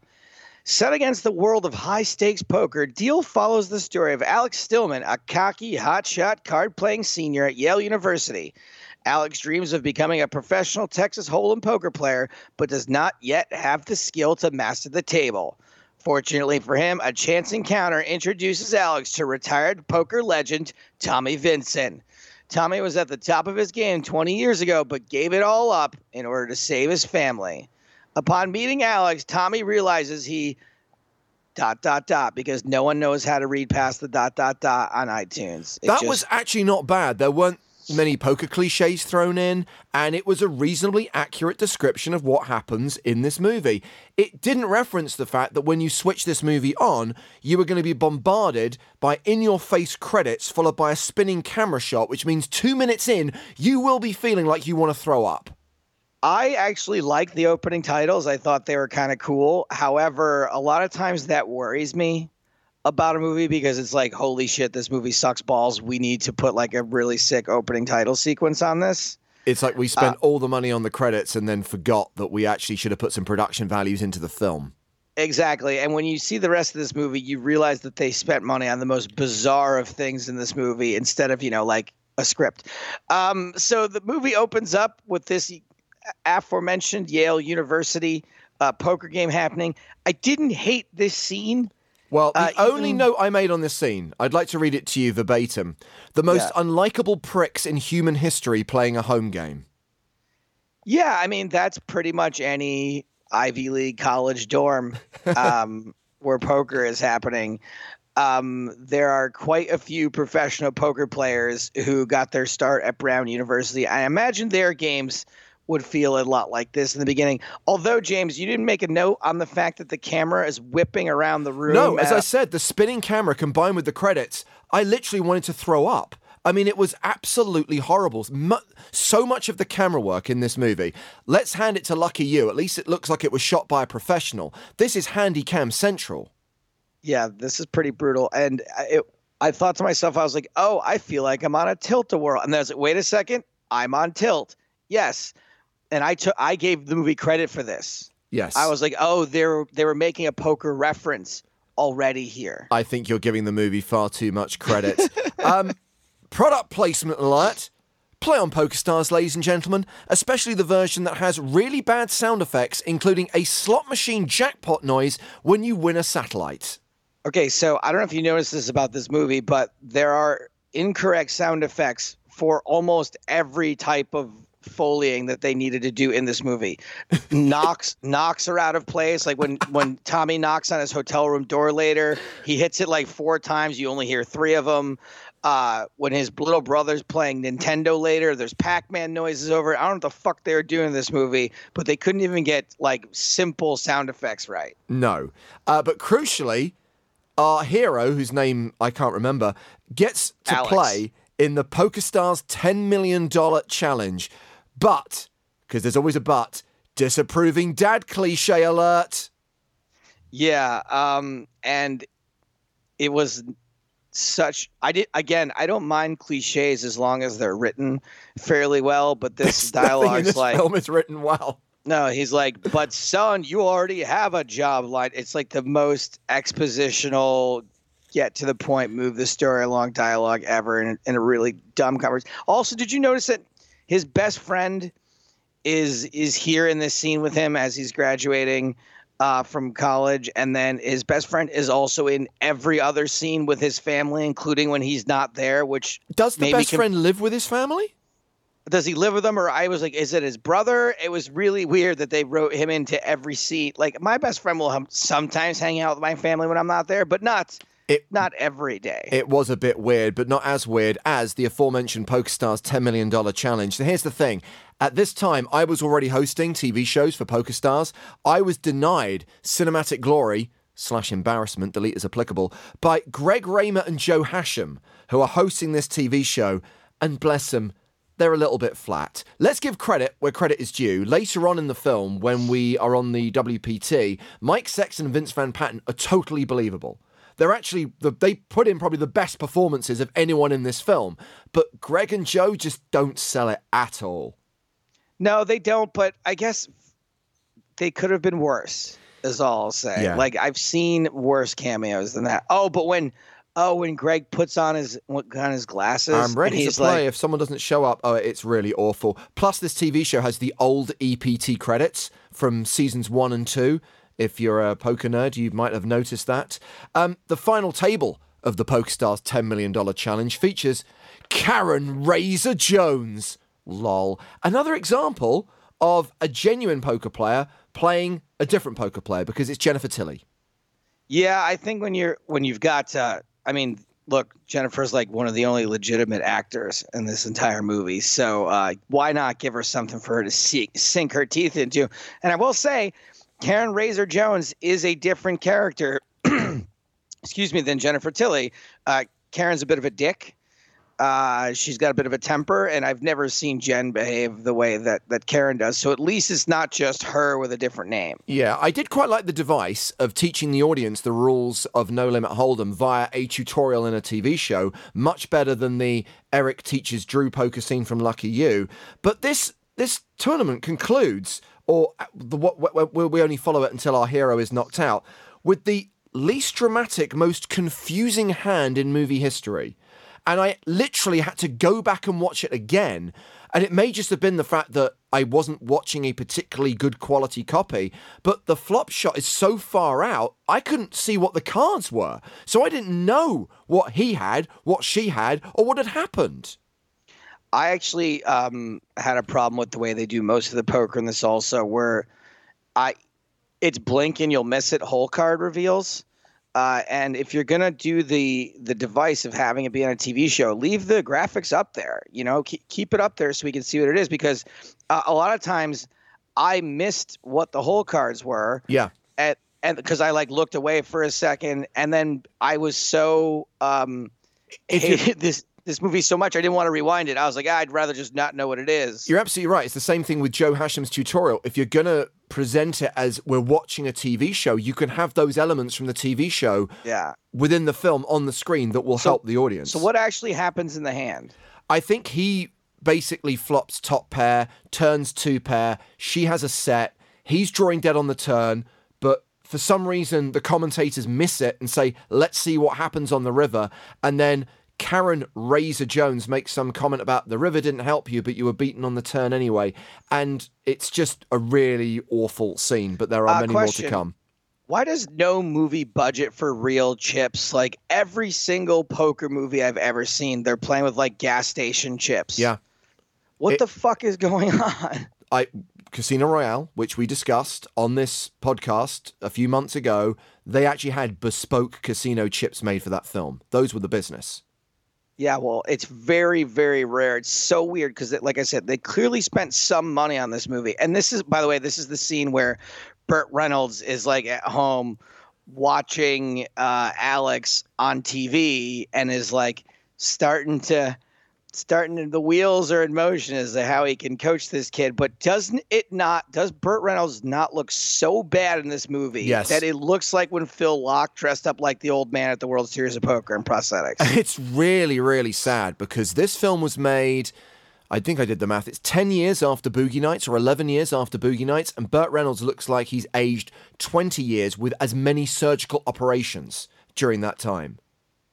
Set against the world of high-stakes poker, Deal follows the story of Alex Stillman, a cocky, hotshot, card-playing senior at Yale University. Alex dreams of becoming a professional Texas hold'em poker player, but does not yet have the skill to master the table. Fortunately for him, a chance encounter introduces Alex to retired poker legend Tommy Vinson. Tommy was at the top of his game twenty years ago, but gave it all up in order to save his family. Upon meeting Alex, Tommy realizes he dot, dot, dot, because no one knows how to read past the dot, dot, dot on iTunes. It that just... was actually not bad. There weren't many poker cliches thrown in, and it was a reasonably accurate description of what happens in this movie. It didn't reference the fact that when you switch this movie on, you were going to be bombarded by in-your-face credits followed by a spinning camera shot, which means two minutes in, you will be feeling like you want to throw up. I actually liked the opening titles. I thought they were kind of cool. However, a lot of times that worries me about a movie because it's like, holy shit, this movie sucks balls. We need to put like a really sick opening title sequence on this. It's like we spent uh, all the money on the credits and then forgot that we actually should have put some production values into the film. Exactly. And when you see the rest of this movie, you realize that they spent money on the most bizarre of things in this movie instead of, you know, like a script. Um, so the movie opens up with this aforementioned Yale University uh, poker game happening. I didn't hate this scene. Well, the uh, only even... note I made on this scene, I'd like to read it to you verbatim. The most yeah. unlikable pricks in human history playing a home game. Yeah, I mean, that's pretty much any Ivy League college dorm um, where poker is happening. Um, there are quite a few professional poker players who got their start at Brown University. I imagine their games would feel a lot like this in the beginning. Although, James, you didn't make a note on the fact that the camera is whipping around the room. No, as I said, the spinning camera combined with the credits, I literally wanted to throw up. I mean, it was absolutely horrible. So much of the camera work in this movie. Let's hand it to Lucky You. At least it looks like it was shot by a professional. This is handy cam central. Yeah, this is pretty brutal. And it, I thought to myself, I was like, oh, I feel like I'm on a tilt-a-whirl. And then I was like, wait a second, I'm on tilt. Yes. And I took, I gave the movie credit for this. Yes. I was like, oh, they were, they were making a poker reference already here. I think you're giving the movie far too much credit. um, product placement alert. Play on PokerStars, ladies and gentlemen, especially the version that has really bad sound effects, including a slot machine jackpot noise when you win a satellite. Okay, so I don't know if you noticed this about this movie, but there are incorrect sound effects for almost every type of foleying that they needed to do in this movie. Knocks knocks are out of place. Like when when Tommy knocks on his hotel room door later, he hits it like four times. You only hear three of them. Uh, when his little brother's playing Nintendo later, there's Pac-Man noises over. I don't know what the fuck they were doing in this movie, but they couldn't even get like simple sound effects right. No. Uh, but crucially, our hero, whose name I can't remember, gets to Alex. Play in the PokerStars ten million dollars challenge. But, because there's always a but, disapproving dad cliche alert. Yeah, um, and it was such, I did again, I don't mind cliches as long as they're written fairly well, but this dialogue's like, film is written well. No, he's like, but son, you already have a job line. It's like the most expositional, get to the point, move the story along dialogue ever in, in a really dumb conversation. Also, did you notice that his best friend is is here in this scene with him as he's graduating uh, from college, and then his best friend is also in every other scene with his family, including when he's not there, which... Does the best friend live with his family? Does he live with them? Or I was like, is it his brother? It was really weird that they wrote him into every scene. Like, my best friend will sometimes hang out with my family when I'm not there, but not... It, not every day. It was a bit weird, but not as weird as the aforementioned PokerStars ten million dollars challenge. Now, here's the thing. At this time, I was already hosting T V shows for PokerStars. I was denied cinematic glory slash embarrassment, delete as applicable, by Greg Raymer and Joe Hashem, who are hosting this T V show. And bless them, they're a little bit flat. Let's give credit where credit is due. Later on in the film, when we are on the W P T, Mike Sexton and Vince Van Patten are totally believable. They're actually, they put in probably the best performances of anyone in this film. But Greg and Joe just don't sell it at all. No, they don't. But I guess they could have been worse, is all I'll say. Yeah. Like, I've seen worse cameos than that. Oh, but when oh when Greg puts on his on his glasses. I'm ready and he's to play. Like, if someone doesn't show up, oh, it's really awful. Plus, this T V show has the old E P T credits from seasons one and two. If you're a poker nerd, you might have noticed that. Um, the final table of the PokerStars ten million dollars challenge features Karen Razor Jones. Lol. Another example of a genuine poker player playing a different poker player because it's Jennifer Tilly. Yeah, I think when you're when you've got, uh, I mean, look, Jennifer's like one of the only legitimate actors in this entire movie. So uh, why not give her something for her to see, sink her teeth into? And I will say, Karen Razor Jones is a different character, excuse me, than Jennifer Tilly. Uh, Karen's a bit of a dick. Uh, she's got a bit of a temper, and I've never seen Jen behave the way that, that Karen does. So at least it's not just her with a different name. Yeah, I did quite like the device of teaching the audience the rules of No Limit Hold'em via a tutorial in a T V show, much better than the Eric teaches Drew poker scene from Lucky You. But this this tournament concludes, or the, what, we only follow it until our hero is knocked out, with the least dramatic, most confusing hand in movie history. And I literally had to go back and watch it again. And it may just have been the fact that I wasn't watching a particularly good quality copy, but the flop shot is so far out, I couldn't see what the cards were. So I didn't know what he had, what she had, or what had happened. I actually um, had a problem with the way they do most of the poker in this also, where I it's blink and you'll miss it whole card reveals. Uh, and if you're going to do the the device of having it be on a T V show, leave the graphics up there, you know, keep, keep it up there so we can see what it is, because uh, a lot of times I missed what the hole cards were. Yeah. At, and because I like looked away for a second, and then I was so um, hated this. This movie so much, I didn't want to rewind it. I was like, ah, I'd rather just not know what it is. You're absolutely right. It's the same thing with Joe Hasham's tutorial. If you're going to present it as we're watching a T V show, you can have those elements from the T V show yeah. within the film on the screen that will so, help the audience. So what actually happens in the hand? I think he basically flops top pair, turns two pair. She has a set. He's drawing dead on the turn, but for some reason the commentators miss it and say, let's see what happens on the river. And then Karen Razor Jones makes some comment about the river didn't help you, but you were beaten on the turn anyway. And it's just a really awful scene, but there are uh, many question. more to come. Why does no movie budget for real chips? Like every single poker movie I've ever seen, they're playing with like gas station chips. Yeah. What it, the fuck is going on? I Casino Royale, which we discussed on this podcast a few months ago, they actually had bespoke casino chips made for that film. Those were the business. Yeah, well, it's very, very rare. It's so weird because, like I said, they clearly spent some money on this movie. And this is, by the way, this is the scene where Burt Reynolds is like at home watching uh, Alex on T V and is like starting to, starting to, the wheels are in motion as to how he can coach this kid. But doesn't it not, does Burt Reynolds not look so bad in this movie yes. that it looks like when Phil Locke dressed up like the old man at the World Series of Poker in prosthetics? It's really, really sad because this film was made, I think I did the math, it's ten years after Boogie Nights or eleven years after Boogie Nights, and Burt Reynolds looks like he's aged twenty years with as many surgical operations during that time.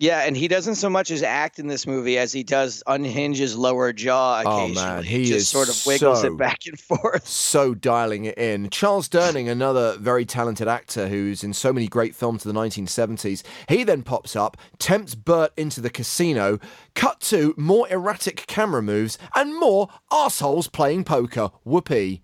Yeah, and he doesn't so much as act in this movie as he does unhinge his lower jaw occasionally. Oh, man, he, he just is sort of wiggles so, it back and forth. So dialing it in. Charles Durning, another very talented actor who's in so many great films of the nineteen seventies, he then pops up, tempts Burt into the casino, cut to more erratic camera moves, and more assholes playing poker. Whoopee.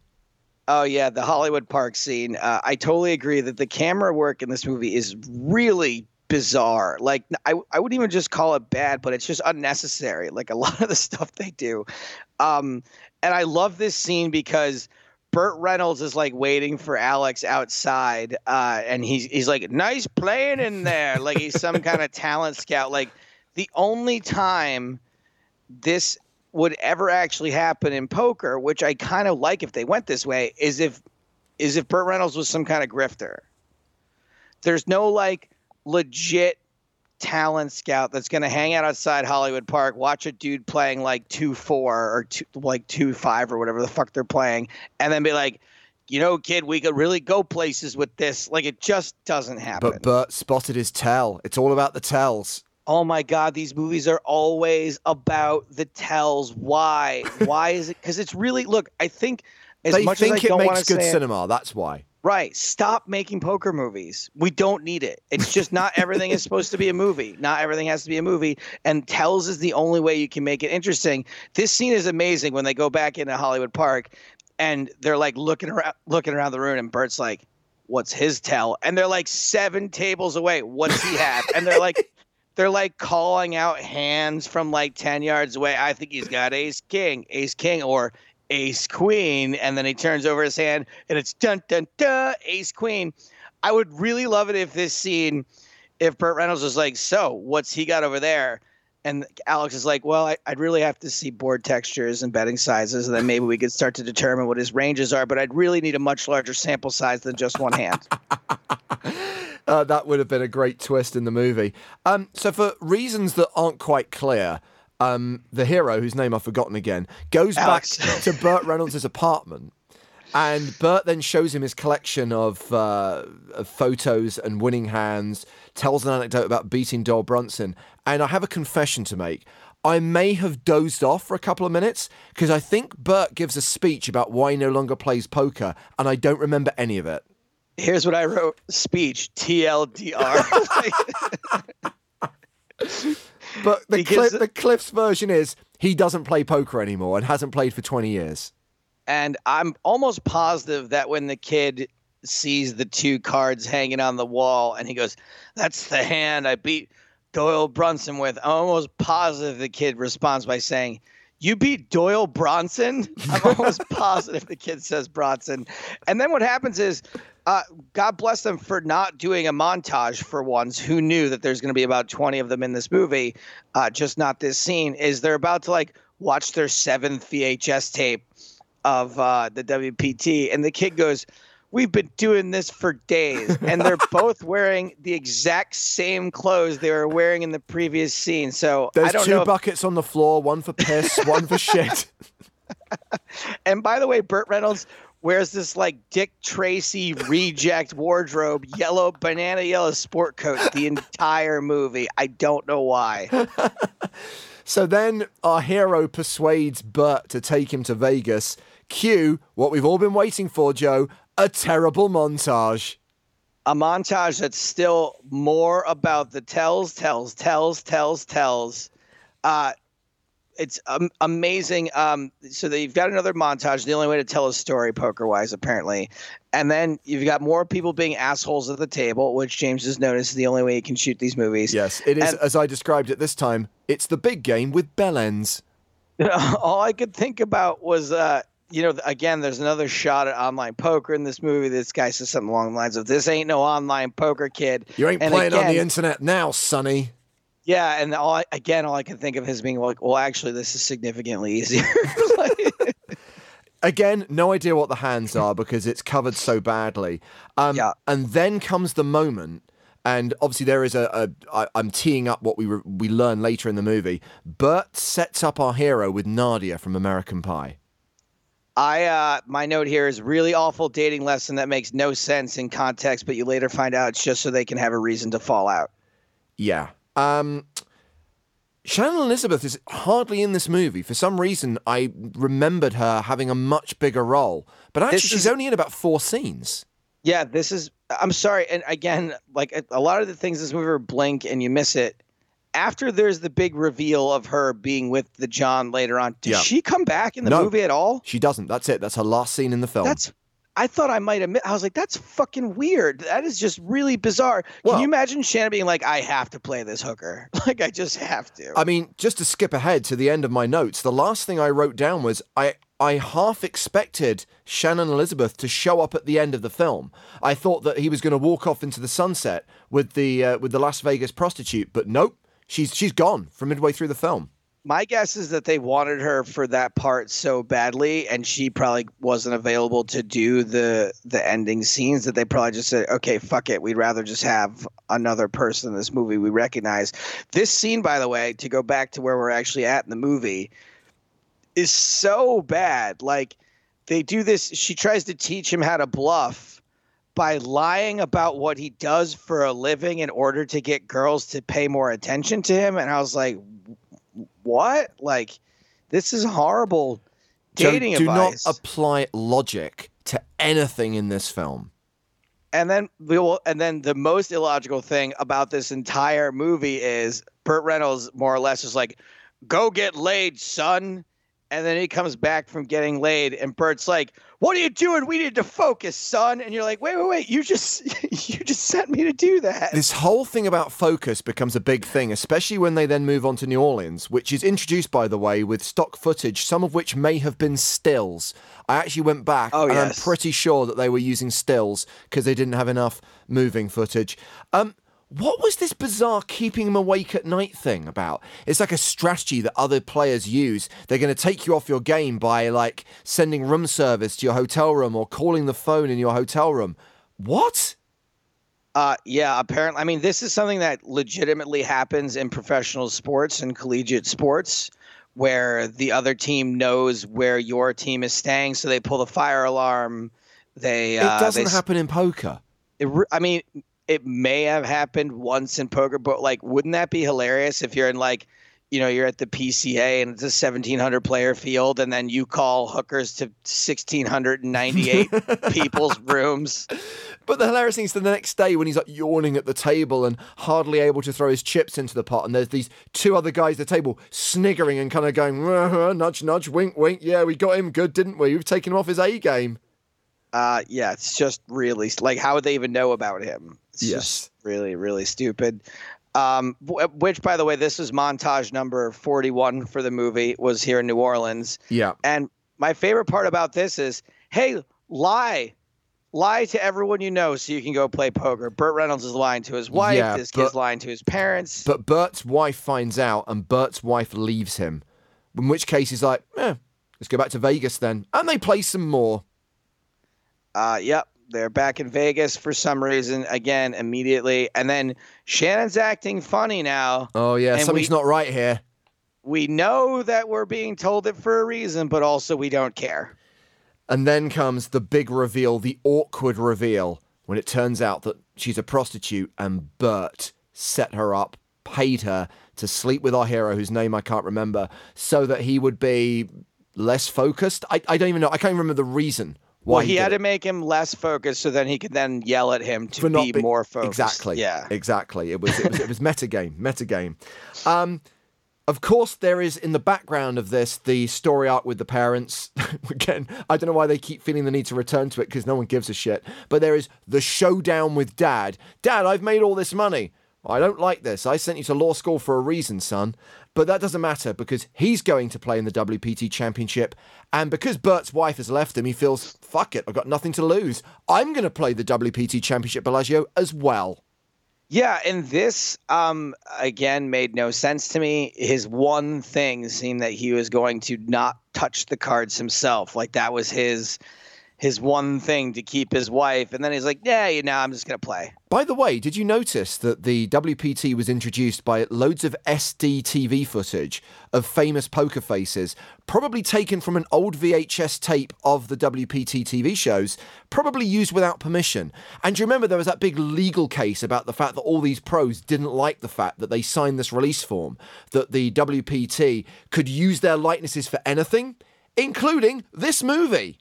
Oh, yeah, the Hollywood Park scene. Uh, I totally agree that the camera work in this movie is really bizarre. Like I, I wouldn't even just call it bad, but it's just unnecessary. Like a lot of the stuff they do. Um, and I love this scene because Burt Reynolds is like waiting for Alex outside. Uh, and he's, he's like, nice playing in there. Like he's some kind of talent scout. Like the only time this would ever actually happen in poker, which I kind of like if they went this way, is if, is if Burt Reynolds was some kind of grifter. There's no like legit talent scout that's going to hang out outside Hollywood Park, watch a dude playing like two four or two, like two five or whatever the fuck they're playing, and then be like, you know, kid, we could really go places with this. Like it just doesn't happen. But Burt spotted his tell. It's all about the tells. Oh my God, these movies are always about the tells. Why? Why is it? Because it's really, look, I think as they much think as I it don't makes good cinema. It, that's why. Right. Stop making poker movies. We don't need it. It's just not everything is supposed to be a movie. Not everything has to be a movie. And tells is the only way you can make it interesting. This scene is amazing when they go back into Hollywood Park and they're like looking around, looking around the room, and Bert's like, what's his tell? And they're like seven tables away. What's he have? And they're like, they're like calling out hands from like ten yards away. I think he's got ace king, ace king, or ace queen. And then he turns over his hand and it's dun dun dun, ace queen. I would really love it if this scene, if Burt Reynolds was like, so what's he got over there? And Alex is like, well, I, I'd really have to see board textures and betting sizes, and then maybe we could start to determine what his ranges are. But I'd really need a much larger sample size than just one hand. uh, that would have been a great twist in the movie. Um, so for reasons that aren't quite clear, um, the hero, whose name I've forgotten again, goes Alex. back to Burt Reynolds' apartment. And Burt then shows him his collection of, uh, of photos and winning hands, tells an anecdote about beating Doyle Brunson. And I have a confession to make. I may have dozed off for a couple of minutes because I think Burt gives a speech about why he no longer plays poker, and I don't remember any of it. Here's what I wrote. Speech, T L D R. But the, Cl- the Cliff's version is he doesn't play poker anymore and hasn't played for twenty years. And I'm almost positive that when the kid sees the two cards hanging on the wall and he goes, that's the hand I beat Doyle Brunson with, I'm almost positive the kid responds by saying, you beat Doyle Brunson? I'm almost positive the kid says Bronson. And then what happens is, uh, God bless them for not doing a montage for once. Who knew that there's going to be about twenty of them in this movie, uh, just not this scene, is they're about to like watch their seventh V H S tape of uh, the W P T, and the kid goes, we've been doing this for days. And they're both wearing the exact same clothes they were wearing in the previous scene. So there's I don't two know if... buckets on the floor, one for piss, one for shit. And by the way, Burt Reynolds wears this like Dick Tracy reject wardrobe, yellow banana yellow sport coat the entire movie. I don't know why. So then our hero persuades Burt to take him to Vegas. Cue what we've all been waiting for, Joe, a terrible montage. A montage that's still more about the tells, tells, tells, tells, tells. Uh, it's um, amazing. Um, so that you've got another montage, the only way to tell a story poker-wise, apparently. And then you've got more people being assholes at the table, which James has noticed is the only way you can shoot these movies. Yes, it is, and as I described it this time, it's the big game with bell ends. All I could think about was, uh, you know, again, there's another shot at online poker in this movie. This guy says something along the lines of, this ain't no online poker, kid. You ain't and playing again, on the internet now, sonny. Yeah, and all I, again, all I could think of is being like, well, actually, this is significantly easier. like, Again, no idea what the hands are because it's covered so badly. Um, yeah. And then comes the moment, and obviously there is a, a I, I'm teeing up what we re, we learn later in the movie. Burt sets up our hero with Nadia from American Pie. I uh, my note here is really awful dating lesson that makes no sense in context, but you later find out it's just so they can have a reason to fall out. Yeah. Um... Shannon Elizabeth is hardly in this movie. For some reason, I remembered her having a much bigger role. But actually, she's is, only in about four scenes. Yeah, this is... I'm sorry. And again, like a, a lot of the things in this movie are blink and you miss it. After there's the big reveal of her being with the John later on, does yeah. she come back in the no, movie at all? She doesn't. That's it. That's her last scene in the film. That's... I thought I might admit, I was like, that's fucking weird. That is just really bizarre. Can well, you imagine Shannon being like, I have to play this hooker. Like, I just have to. I mean, just to skip ahead to the end of my notes, the last thing I wrote down was I, I half expected Shannon Elizabeth to show up at the end of the film. I thought that he was going to walk off into the sunset with the uh, with the Las Vegas prostitute, but nope, she's she's gone from midway through the film. My guess is that they wanted her for that part so badly, and she probably wasn't available to do the the ending scenes, that they probably just said, okay, fuck it. We'd rather just have another person in this movie we recognize. This scene, by the way, to go back to where we're actually at in the movie, is so bad. Like, they do this. She tries to teach him how to bluff by lying about what he does for a living in order to get girls to pay more attention to him. And I was like, what? Like, this is horrible dating do, do advice. Do not apply logic to anything in this film. And then we will. And then the most illogical thing about this entire movie is Burt Reynolds more or less is like, go get laid, son. And then he comes back from getting laid, and Bert's like, "What are you doing? We need to focus, son." And you're like, "Wait, wait, wait! You just, you just sent me to do that." This whole thing about focus becomes a big thing, especially when they then move on to New Orleans, which is introduced, by the way, with stock footage, some of which may have been stills. I actually went back, oh, and yes. I'm pretty sure that they were using stills because they didn't have enough moving footage. Um. What was this bizarre keeping him awake at night thing about? It's like a strategy that other players use. They're going to take you off your game by, like, sending room service to your hotel room or calling the phone in your hotel room. What? Uh, yeah, apparently. I mean, this is something that legitimately happens in professional sports and collegiate sports, where the other team knows where your team is staying, so they pull the fire alarm. They. It uh, doesn't they... happen in poker. It re- I mean... It may have happened once in poker, but, like, wouldn't that be hilarious if you're in, like, you know, you're at the P C A and it's a seventeen hundred player field, and then you call hookers to one thousand six hundred ninety-eight people's rooms? But the hilarious thing is the next day when he's, like, yawning at the table and hardly able to throw his chips into the pot, and there's these two other guys at the table sniggering and kind of going, nudge, nudge, wink, wink. Yeah, we got him good, didn't we? We've taken him off his A game. Uh, yeah, it's just really, like, how would they even know about him? It's yes. just really, really stupid. Um, which, by the way, this is montage number forty-one for the movie, was here in New Orleans. Yeah. And my favorite part about this is, hey, lie. Lie to everyone you know so you can go play poker. Burt Reynolds is lying to his wife. Yeah, this but, kid's lying to his parents. But Burt's wife finds out, and Burt's wife leaves him. In which case he's like, eh, let's go back to Vegas then. And they play some more. Uh, yep. They're back in Vegas for some reason, again, immediately. And then Shannon's acting funny now. Oh, yeah, something's we, not right here. We know that we're being told it for a reason, but also we don't care. And then comes the big reveal, the awkward reveal, when it turns out that she's a prostitute and Burt set her up, paid her to sleep with our hero, whose name I can't remember, so that he would be less focused. I, I don't even know. I can't remember the reason. Well, he, he had to make him less focused so then he could then yell at him to be, be more focused. Exactly. Yeah. Exactly. It was it was, it was metagame, metagame. Um, of course, there is in the background of this the story arc with the parents. Again, I don't know why they keep feeling the need to return to it because no one gives a shit. But there is the showdown with Dad. Dad, I've made all this money. I don't like this. I sent you to law school for a reason, son. But that doesn't matter because he's going to play in the W P T championship. And because Bert's wife has left him, he feels, fuck it, I've got nothing to lose. I'm going to play the W P T championship Bellagio as well. Yeah, and this, um, again, made no sense to me. His one thing seemed that he was going to not touch the cards himself. Like, that was his... his one thing to keep his wife. And then he's like, yeah, you know, I'm just going to play. By the way, did you notice that the W P T was introduced by loads of S D T V footage of famous poker faces, probably taken from an old V H S tape of the W P T T V shows, probably used without permission. And do you remember there was that big legal case about the fact that all these pros didn't like the fact that they signed this release form, that the W P T could use their likenesses for anything, including this movie?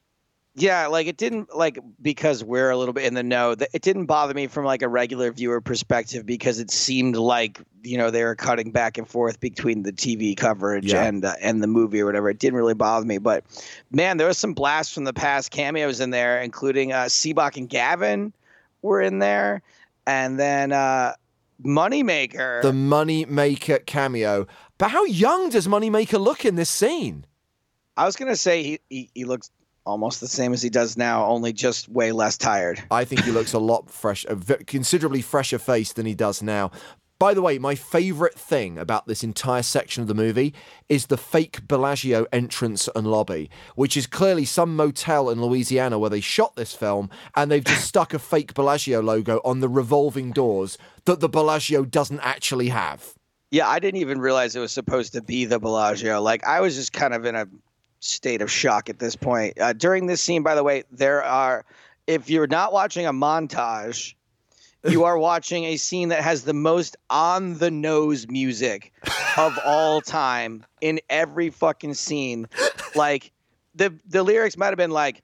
Yeah, like it didn't, like, because we're a little bit in the know, it didn't bother me from, like, a regular viewer perspective because it seemed like, you know, they were cutting back and forth between the T V coverage yeah. and uh, and the movie or whatever. It didn't really bother me. But, man, there was some blasts from the past cameos in there, including uh, Seabach and Gavin were in there. And then uh, Moneymaker. The Moneymaker cameo. But how young does Moneymaker look in this scene? I was going to say he, he, he looks... almost the same as he does now, only just way less tired. I think he looks a lot fresh, a considerably fresher face than he does now. By the way, my favorite thing about this entire section of the movie is the fake Bellagio entrance and lobby, which is clearly some motel in Louisiana where they shot this film, and they've just stuck a fake Bellagio logo on the revolving doors that the Bellagio doesn't actually have. Yeah, I didn't even realize it was supposed to be the Bellagio. Like, I was just kind of in a... state of shock at this point. Uh, during this scene, by the way, there are, if you're not watching a montage, you are watching a scene that has the most on the nose music of all time in every fucking scene. Like the the lyrics might have been like,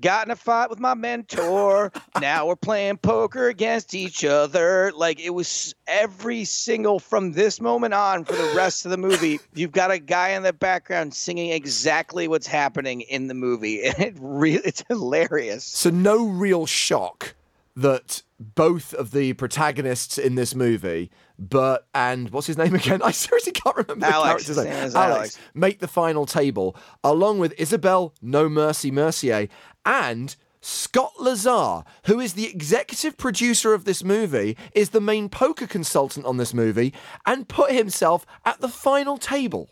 got in a fight with my mentor. Now we're playing poker against each other. Like, it was every single, from this moment on for the rest of the movie, you've got a guy in the background singing exactly what's happening in the movie. And it really, it's hilarious. So no real shock that both of the protagonists in this movie, Burt and what's his name again? I seriously can't remember Alex, the character's name. Alex, Alex, make the final table, along with Isabelle No Mercy Mercier and Scott Lazar, who is the executive producer of this movie, is the main poker consultant on this movie, and put himself at the final table.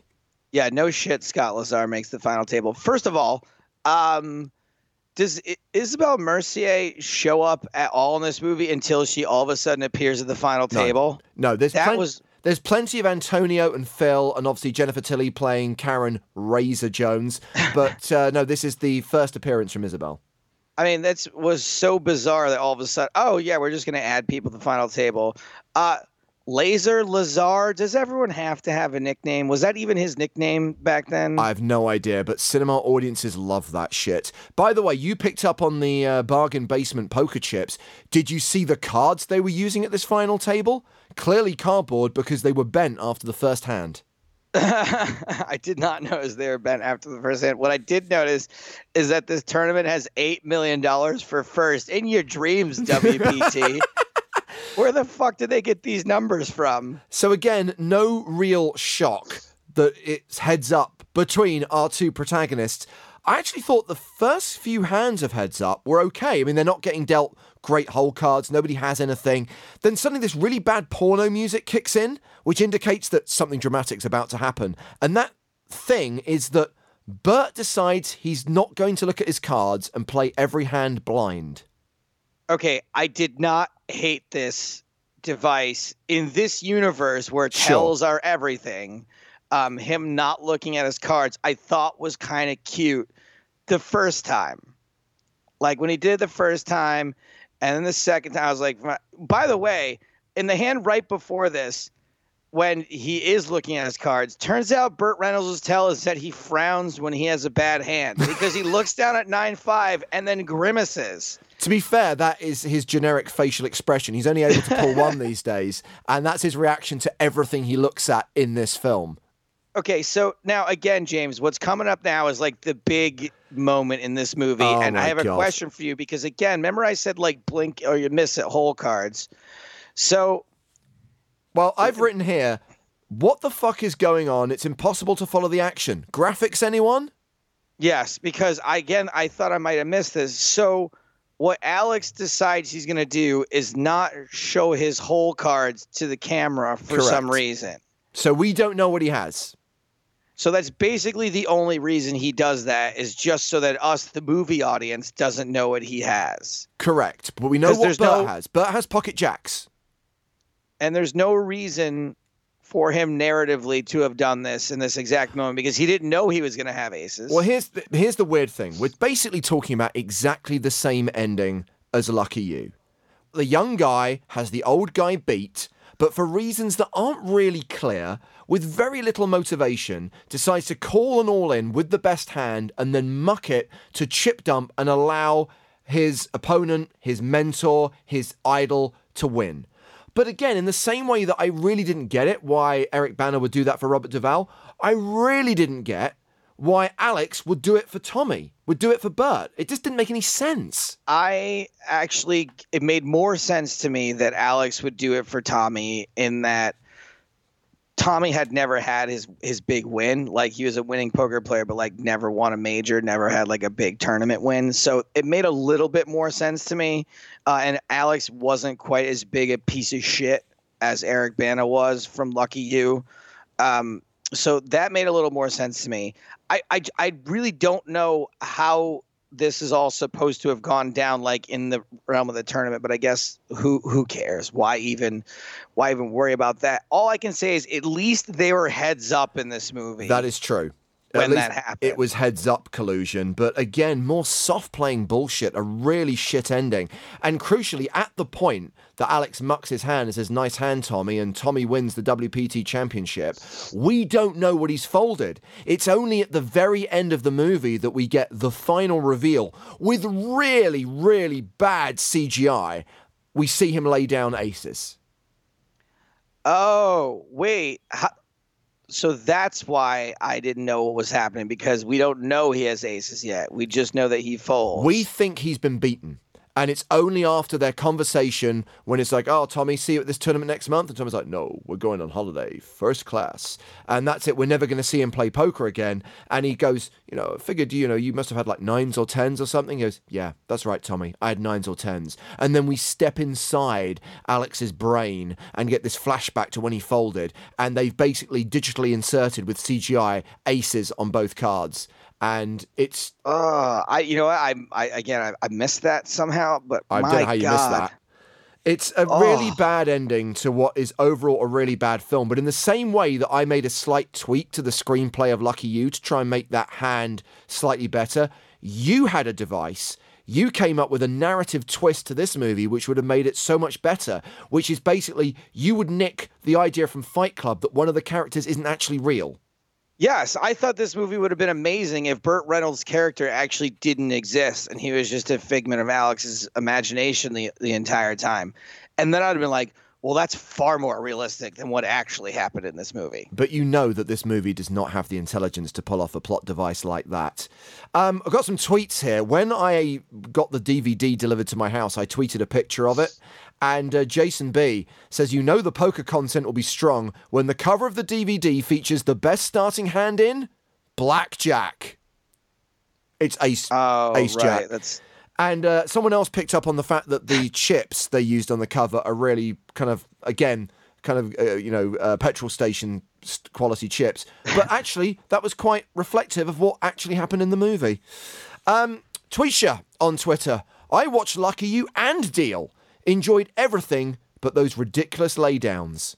Yeah, no shit, Scott Lazar makes the final table. First of all, um... does Isabelle Mercier show up at all in this movie until she all of a sudden appears at the final table? No, no there's, that plen- was... there's plenty of Antonio and Phil, and obviously Jennifer Tilly playing Karen Razor Jones. But uh, no, this is the first appearance from Isabelle. I mean, that was so bizarre that all of a sudden, oh, yeah, we're just going to add people to the final table. Uh, Laser, Lazar, does everyone have to have a nickname? Was that even his nickname back then? I have no idea, but cinema audiences love that shit. By the way, you picked up on the uh, bargain basement poker chips. Did you see the cards they were using at this final table? Clearly cardboard, because they were bent after the first hand. I did not notice they were bent after the first hand. What I did notice is that this tournament has eight million dollars for first. In your dreams, W P T. Where the fuck did they get these numbers from? So again, no real shock that it's heads up between our two protagonists. I actually thought the first few hands of heads up were okay. I mean, they're not getting dealt great hole cards. Nobody has anything. Then suddenly this really bad porno music kicks in, which indicates that something dramatic's about to happen. And that thing is that Burt decides he's not going to look at his cards and play every hand blind. Okay, I did not hate this device in this universe where tells sure. are everything. Um, him not looking at his cards, I thought was kind of cute the first time. Like, when he did it the first time, and then the second time, I was like, by the way, in the hand right before this, when he is looking at his cards, turns out Burt Reynolds' tell is that he frowns when he has a bad hand because he looks down at nine five and then grimaces. To be fair, that is his generic facial expression. He's only able to pull one these days, and that's his reaction to everything he looks at in this film. Okay, so now, again, James, what's coming up now is, like, the big moment in this movie, oh and I have God. a question for you because, again, remember I said, like, blink or you miss it, hole cards. So... Well, I've written here, what the fuck is going on? It's impossible to follow the action. Graphics, anyone? Yes, because, again, I thought I might have missed this. So what Alex decides he's going to do is not show his hole cards to the camera for Correct. some reason. So we don't know what he has. So that's basically the only reason he does that, is just so that us, the movie audience, doesn't know what he has. Correct. But we know what Burt no... has. Burt has pocket jacks. And there's no reason for him narratively to have done this in this exact moment, because he didn't know he was going to have aces. Well, here's the, here's the weird thing. We're basically talking about exactly the same ending as Lucky You. The young guy has the old guy beat, but for reasons that aren't really clear, with very little motivation, decides to call an all-in with the best hand and then muck it to chip dump and allow his opponent, his mentor, his idol to win. But again, in the same way that I really didn't get it why Eric Bana would do that for Robert Duvall, I really didn't get why Alex would do it for Tommy, would do it for Burt. It just didn't make any sense. I actually, it made more sense to me that Alex would do it for Tommy, in that Tommy had never had his, his big win. Like, he was a winning poker player, but, like, never won a major, never had, like, a big tournament win. So it made a little bit more sense to me. Uh, and Alex wasn't quite as big a piece of shit as Eric Bana was from Lucky You. Um, so that made a little more sense to me. I, I, I really don't know how this is all supposed to have gone down, like, in the realm of the tournament, but I guess who who cares? Why even why even worry about that? All I can say is at least they were heads up in this movie. That is true. when that happened. It was heads up collusion, but again, more soft playing bullshit, a really shit ending. And crucially, at the point that Alex mucks his hand and says, nice hand, Tommy, and Tommy wins the W P T championship, we don't know what he's folded. It's only at the very end of the movie that we get the final reveal with really, really bad C G I. We see him lay down aces. Oh, wait. How- So that's why I didn't know what was happening, because we don't know he has aces yet. We just know that he folds. We think he's been beaten. And it's only after their conversation when it's like, oh, Tommy, see you at this tournament next month. And Tommy's like, no, we're going on holiday, first class. And that's it. We're never going to see him play poker again. And he goes, you know, I figured, you know, you must have had like nines or tens or something. He goes, yeah, that's right, Tommy. I had nines or tens. And then we step inside Alex's brain and get this flashback to when he folded. And they've basically digitally inserted with C G I aces on both cards. And it's, uh, I, you know, I, I, again, I, I missed that somehow, but I my don't know how you God. missed that. It's a oh. really bad ending to what is overall a really bad film. But in the same way that I made a slight tweak to the screenplay of Lucky You to try and make that hand slightly better, you had a device. You came up with a narrative twist to this movie, which would have made it so much better, which is basically you would nick the idea from Fight Club that one of the characters isn't actually real. Yes, I thought this movie would have been amazing if Burt Reynolds' character actually didn't exist and he was just a figment of Alex's imagination the, the entire time. And then I'd have been like, well, that's far more realistic than what actually happened in this movie. But you know that this movie does not have the intelligence to pull off a plot device like that. Um, I've got some tweets here. When I got the D V D delivered to my house, I tweeted a picture of it. And uh, Jason B says, you know the poker content will be strong when the cover of the D V D features the best starting hand in blackjack. It's ace, oh, ace right. jack. That's... And uh, someone else picked up on the fact that the chips they used on the cover are really kind of, again, kind of, uh, you know, uh, petrol station quality chips. But actually, that was quite reflective of what actually happened in the movie. Um, Tweesha on Twitter, I watched Lucky You and Deal. Enjoyed everything but those ridiculous laydowns.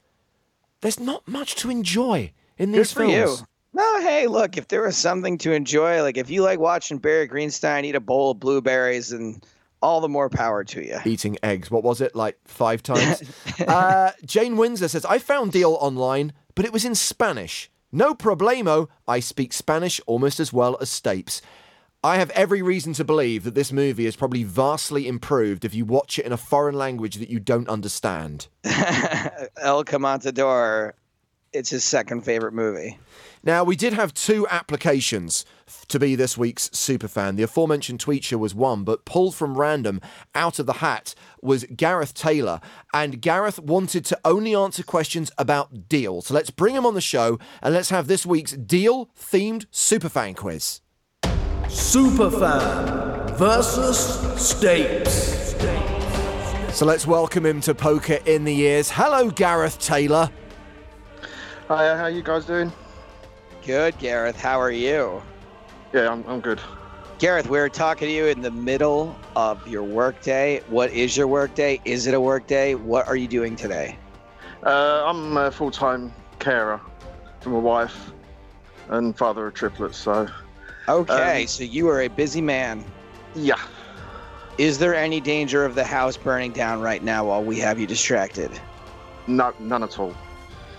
There's not much to enjoy in these films. Good for you. No, hey, look, if there was something to enjoy, like if you like watching Barry Greenstein eat a bowl of blueberries, and all the more power to you. Eating eggs. What was it, like five times? uh, Jane Windsor says, I found Deal online, but it was in Spanish. No problemo. I speak Spanish almost as well as Stapes. I have every reason to believe that this movie is probably vastly improved if you watch it in a foreign language that you don't understand. El Comatador, it's his second favorite movie. Now, we did have two applications to be this week's superfan. The aforementioned tweeter was one, but pulled from random out of the hat was Gareth Taylor. And Gareth wanted to only answer questions about Deal. So let's bring him on the show and let's have this week's Deal-themed superfan quiz. Superfan versus Stapes. So let's welcome him to Poker in the Years. Hello, Gareth Taylor. Hi, how are you guys doing? Good, Gareth. How are you? Yeah, I'm, I'm good. Gareth, we're talking to you in the middle of your workday. What is your workday? Is it a workday? What are you doing today? Uh, I'm a full-time carer for my wife and father of triplets, so... Okay, um, so you are a busy man. Yeah. Is there any danger of the house burning down right now while we have you distracted? No, none at all.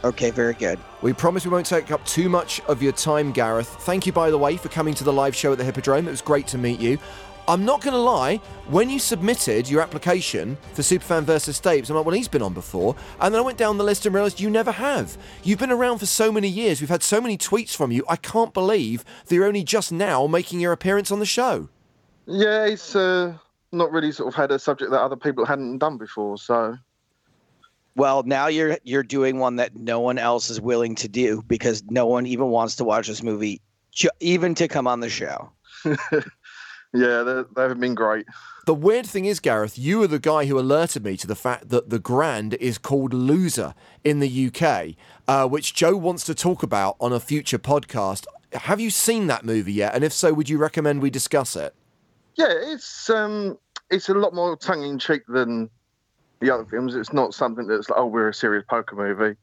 Okay, very good. We promise we won't take up too much of your time, Gareth. Thank you, by the way, for coming to the live show at the Hippodrome. It was great to meet you. I'm not going to lie, when you submitted your application for Superfan versus Stapes, I'm like, well, he's been on before. And then I went down the list and realised you never have. You've been around for so many years. We've had so many tweets from you. I can't believe that you're only just now making your appearance on the show. Yeah, it's uh, not really sort of had a subject that other people hadn't done before, so... Well, now you're you're doing one that no one else is willing to do because no one even wants to watch this movie, even to come on the show. Yeah, they've been great. The weird thing is, Gareth, you were the guy who alerted me to the fact that the Grand is called Loser in the U K, uh, which Joe wants to talk about on a future podcast. Have you seen that movie yet? And if so, would you recommend we discuss it? Yeah, it's um, it's a lot more tongue-in-cheek than the other films. It's not something that's like, oh, we're a serious poker movie.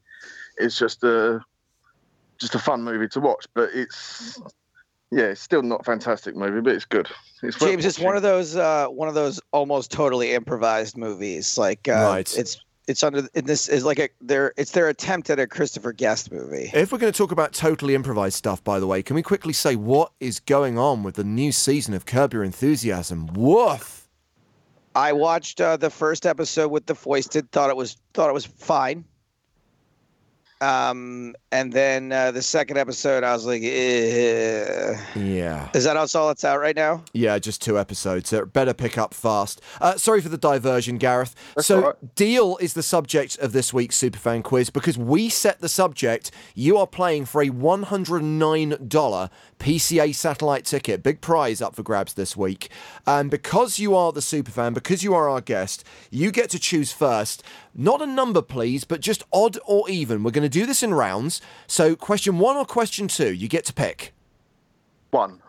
It's just a, just a fun movie to watch, but it's... yeah, it's still not a fantastic movie, but it's good. It's James, it's one of those uh, one of those almost totally improvised movies. Like uh, right. it's it's under in this is like a their it's their attempt at a Christopher Guest movie. If we're going to talk about totally improvised stuff, by the way, can we quickly say what is going on with the new season of Curb Your Enthusiasm? Woof. I watched uh, the first episode with the foisted. Thought it was thought it was fine. Um, and then uh, the second episode, I was like, eh. Yeah. Is that all that's out right now? Yeah, just two episodes. So better pick up fast. Uh, sorry for the diversion, Gareth. That's so right. Deal is the subject of this week's Superfan Quiz because we set the subject. You are playing for a one hundred nine dollars P C A satellite ticket. Big prize up for grabs this week. And because you are the Superfan, because you are our guest, you get to choose first. Not a number, please, but just odd or even. We're going to do this in rounds. So question one or question two, you get to pick. One.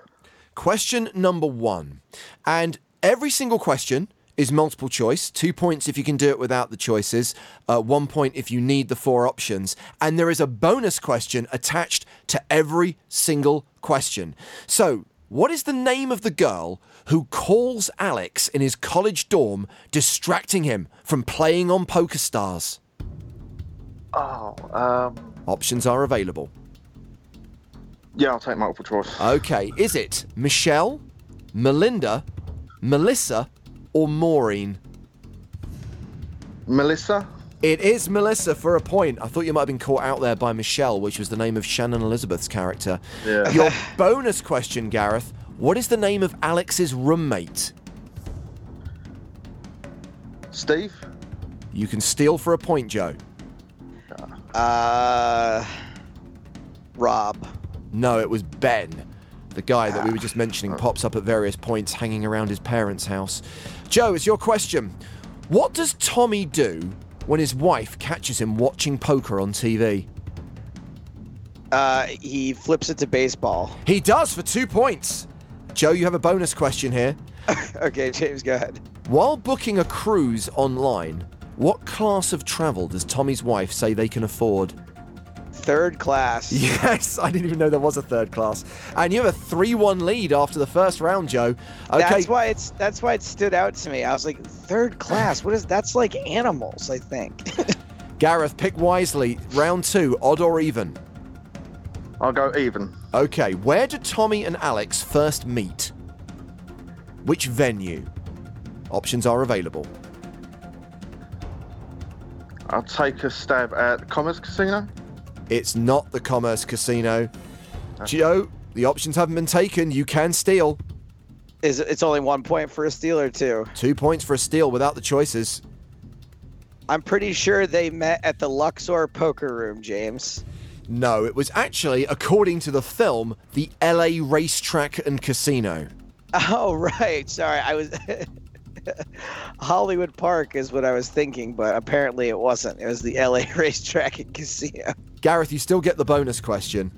Question number one. And every single question is multiple choice. Two points if you can do it without the choices. Uh, one point if you need the four options. And there is a bonus question attached to every single question. So what is the name of the girl who calls Alex in his college dorm, distracting him from playing on PokerStars? Oh, um... Options are available. Yeah, I'll take multiple choice. Okay, is it Michelle, Melinda, Melissa, or Maureen? Melissa? It is Melissa for a point. I thought you might have been caught out there by Michelle, which was the name of Shannon Elizabeth's character. Yeah. Your bonus question, Gareth, what is the name of Alex's roommate? Steve? You can steal for a point, Joe. Uh, Rob. No, it was Ben. The guy that we were just mentioning pops up at various points hanging around his parents' house. Joe, it's your question. What does Tommy do when his wife catches him watching poker on T V? Uh, he flips it to baseball. He does for two points. Joe, you have a bonus question here. Okay, James, go ahead. While booking a cruise online, what class of travel does Tommy's wife say they can afford? Third class. Yes, I didn't even know there was a third class. And you have a three one lead after the first round, Joe. Okay. That's why it's that's why it stood out to me. I was like, third class? What is that's like animals, I think. Gareth, pick wisely. Round two, odd or even? I'll go even. Okay, where did Tommy and Alex first meet? Which venue? Options are available. I'll take a stab at Commerce Casino. It's not the Commerce Casino. Okay. Joe, the options haven't been taken. You can steal. Is it, it's only one point for a steal or two? Two points for a steal without the choices. I'm pretty sure they met at the Luxor Poker Room, James. No, it was actually, according to the film, the L A Racetrack and Casino. Oh, right. Sorry, I was... Hollywood Park is what I was thinking, but apparently it wasn't. It was the L A Racetrack and Casino. Gareth, you still get the bonus question.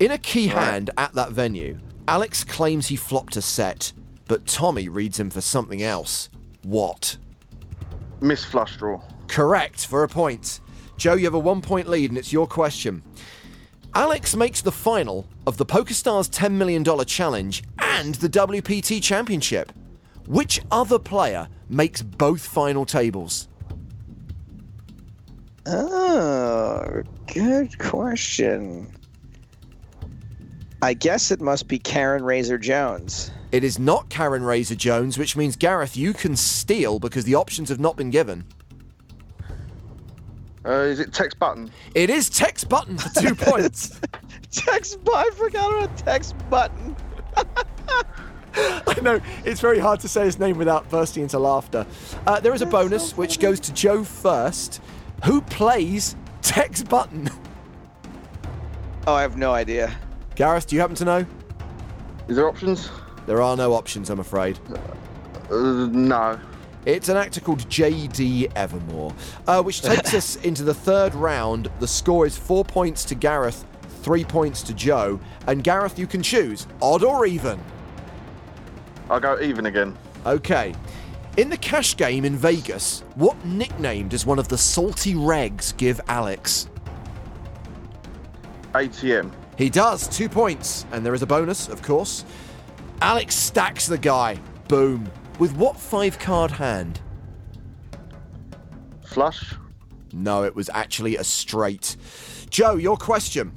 In a key right. hand at that venue, Alex claims he flopped a set, but Tommy reads him for something else. What? Miss Flush Draw. Correct, for a point. Joe, you have a one-point lead, and it's your question. Alex makes the final of the PokerStars ten million dollars challenge and the W P T championship. Which other player makes both final tables? Oh, good question. I guess it must be Karen Razor Jones. It is not Karen Razor Jones, which means, Gareth, you can steal because the options have not been given. Uh, is it Tex Button? It is Tex Button for two points. Tex Button? I forgot about Tex Button. I know, it's very hard to say his name without bursting into laughter. Uh, there is a bonus, so which goes to Joe first. Who plays Tex Button? Oh, I have no idea. Gareth, do you happen to know? Is there options? There are no options, I'm afraid. Uh, no. It's an actor called J D Evermore, uh, which takes us into the third round. The score is four points to Gareth, three points to Joe. And Gareth, you can choose odd or even. I'll go even again. Okay. In the cash game in Vegas, what nickname does one of the salty regs give Alex? A T M. He does, two points, and there is a bonus, of course. Alex stacks the guy. Boom. With what five-card hand? Flush? No, it was actually a straight. Joe, your question.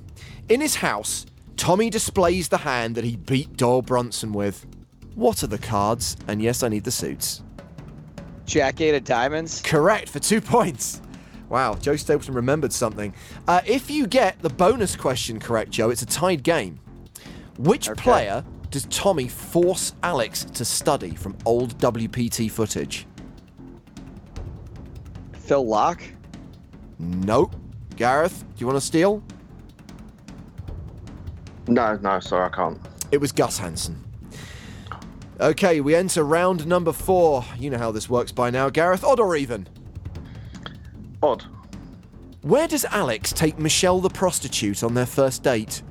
In his house, Tommy displays the hand that he beat Doyle Brunson with. What are the cards? And yes, I need the suits. Jack-eight of diamonds? Correct, for two points. Wow, Joe Stapleton remembered something. Uh, if you get the bonus question correct, Joe, it's a tied game. Which okay. player does Tommy force Alex to study from old W P T footage? Phil Locke? Nope. Gareth, do you want to steal? No, no, sorry, I can't. It was Gus Hansen. Okay, we enter round number four. You know how this works by now, Gareth. Odd or even? Odd. Where does Alex take Michelle the prostitute on their first date?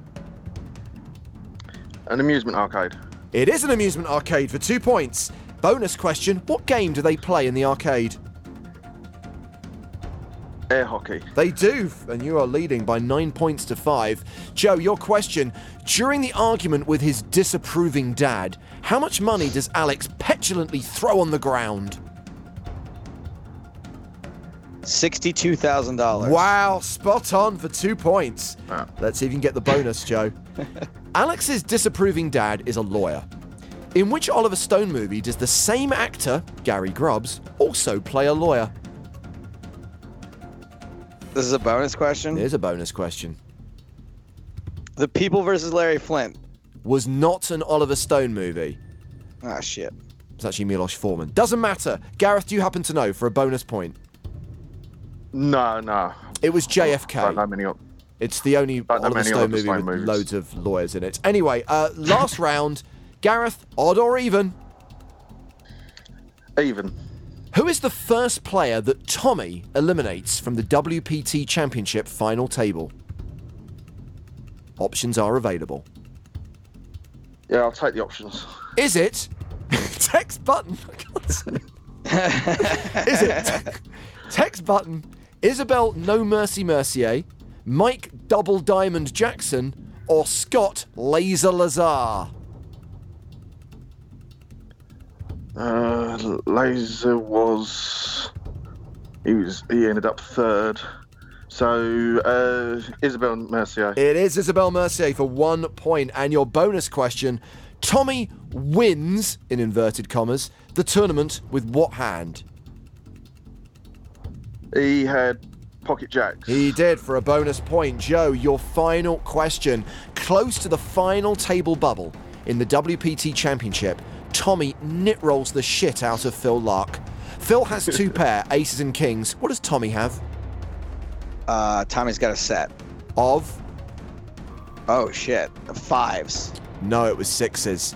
An amusement arcade. It is an amusement arcade for two points. Bonus question, what game do they play in the arcade? Air hockey. They do, and you are leading by nine points to five. Joe, your question. During the argument with his disapproving dad, how much money does Alex petulantly throw on the ground? sixty-two thousand dollars. Wow, spot on for two points. Wow. Let's see if you can get the bonus, Joe. Alex's disapproving dad is a lawyer. In which Oliver Stone movie does the same actor, Gary Grubbs, also play a lawyer? This is a bonus question? It is a bonus question. The People versus Larry Flint. Was not an Oliver Stone movie. Ah, shit. It's actually Miloš Forman. Doesn't matter. Gareth, do you happen to know for a bonus point? No, no. It was J F K. I don't know many of them. It's the only Oliver Stone movie with movies. Loads of lawyers in it. Anyway, uh, last round. Gareth, odd or even? Even. Who is the first player that Tommy eliminates from the W P T Championship final table? Options are available. Yeah, I'll take the options. Is it? Text button. I can't see it. Is it? Text button. Isabelle No Mercy Mercier. Mike Double Diamond Jackson or Scott Lazar Lazar? Uh, Lazar was... He was. He ended up third. So, uh, Isabelle Mercier. It is Isabelle Mercier for one point. And your bonus question, Tommy wins, in inverted commas, the tournament with what hand? He had... pocket jacks. He did for a bonus point. Joe, your final question. Close to the final table bubble in the W P T Championship, Tommy knit rolls the shit out of Phil Lark. Phil has two pair, aces and kings. What does Tommy have? Uh, Tommy's got a set. Of? Oh, shit. Fives. No, it was sixes.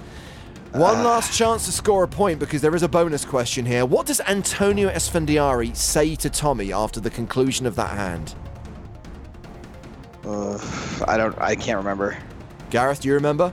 One uh, last chance to score a point because there is a bonus question here. What does Antonio Esfandiari say to Tommy after the conclusion of that hand? Uh, I don't. I can't remember. Gareth, do you remember?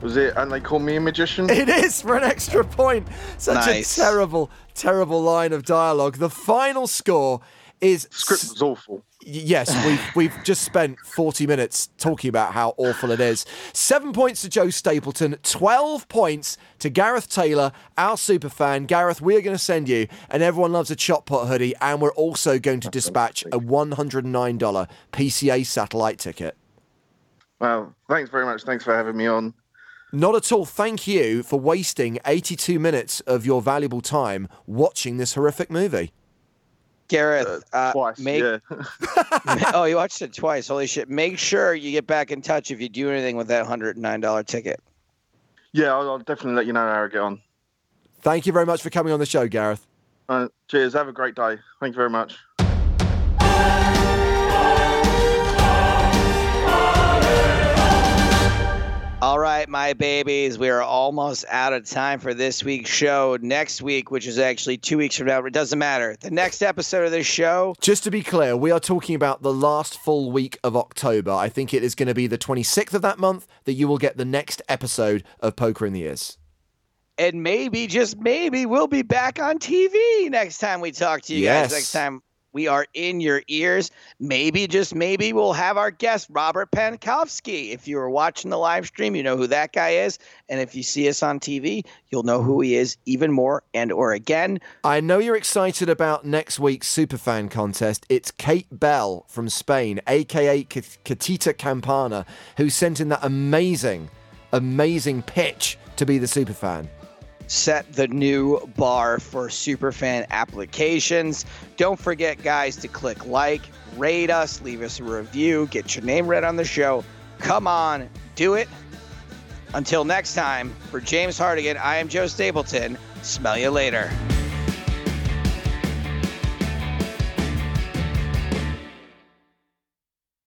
Was it, and they call me a magician? It is for an extra point. Such nice. A terrible, terrible line of dialogue. The final score is... Script was awful. Yes, we've, we've just spent forty minutes talking about how awful it is. Seven points to Joe Stapleton, twelve points to Gareth Taylor, our superfan. Gareth, we are going to send you an Everyone Loves a Chop Pot hoodie, and we're also going to dispatch a one hundred nine dollars P C A satellite ticket. Well, thanks very much. Thanks for having me on. Not at all. Thank you for wasting eighty-two minutes of your valuable time watching this horrific movie. Gareth, uh, twice, make, yeah. Oh, you watched it twice. Holy shit. Make sure you get back in touch if you do anything with that one hundred nine dollars ticket. Yeah, I'll, I'll definitely let you know how I get on. Thank you very much for coming on the show, Gareth. Uh, cheers. Have a great day. Thank you very much. All right, my babies, we are almost out of time for this week's show. Next week, which is actually two weeks from now, it doesn't matter. The next episode of this show... Just to be clear, we are talking about the last full week of October. I think it is going to be the twenty-sixth of that month that you will get the next episode of Poker in the Ears. And maybe, just maybe, we'll be back on T V next time we talk to you yes. guys. Next time We are in your ears. Maybe, just maybe, we'll have our guest, Robert Pankowski. If you were watching the live stream, you know who that guy is. And if you see us on T V, you'll know who he is even more and or again. I know you're excited about next week's Superfan contest. It's Kate Bell from Spain, a k a. Katita Campana, who sent in that amazing, amazing pitch to be the Superfan. Set the new bar for Superfan applications. Don't forget, guys, to click like, rate us, leave us a review, get your name read on the show. Come on, do it. Until next time, for James Hardigan, I am Joe Stapleton. Smell you later.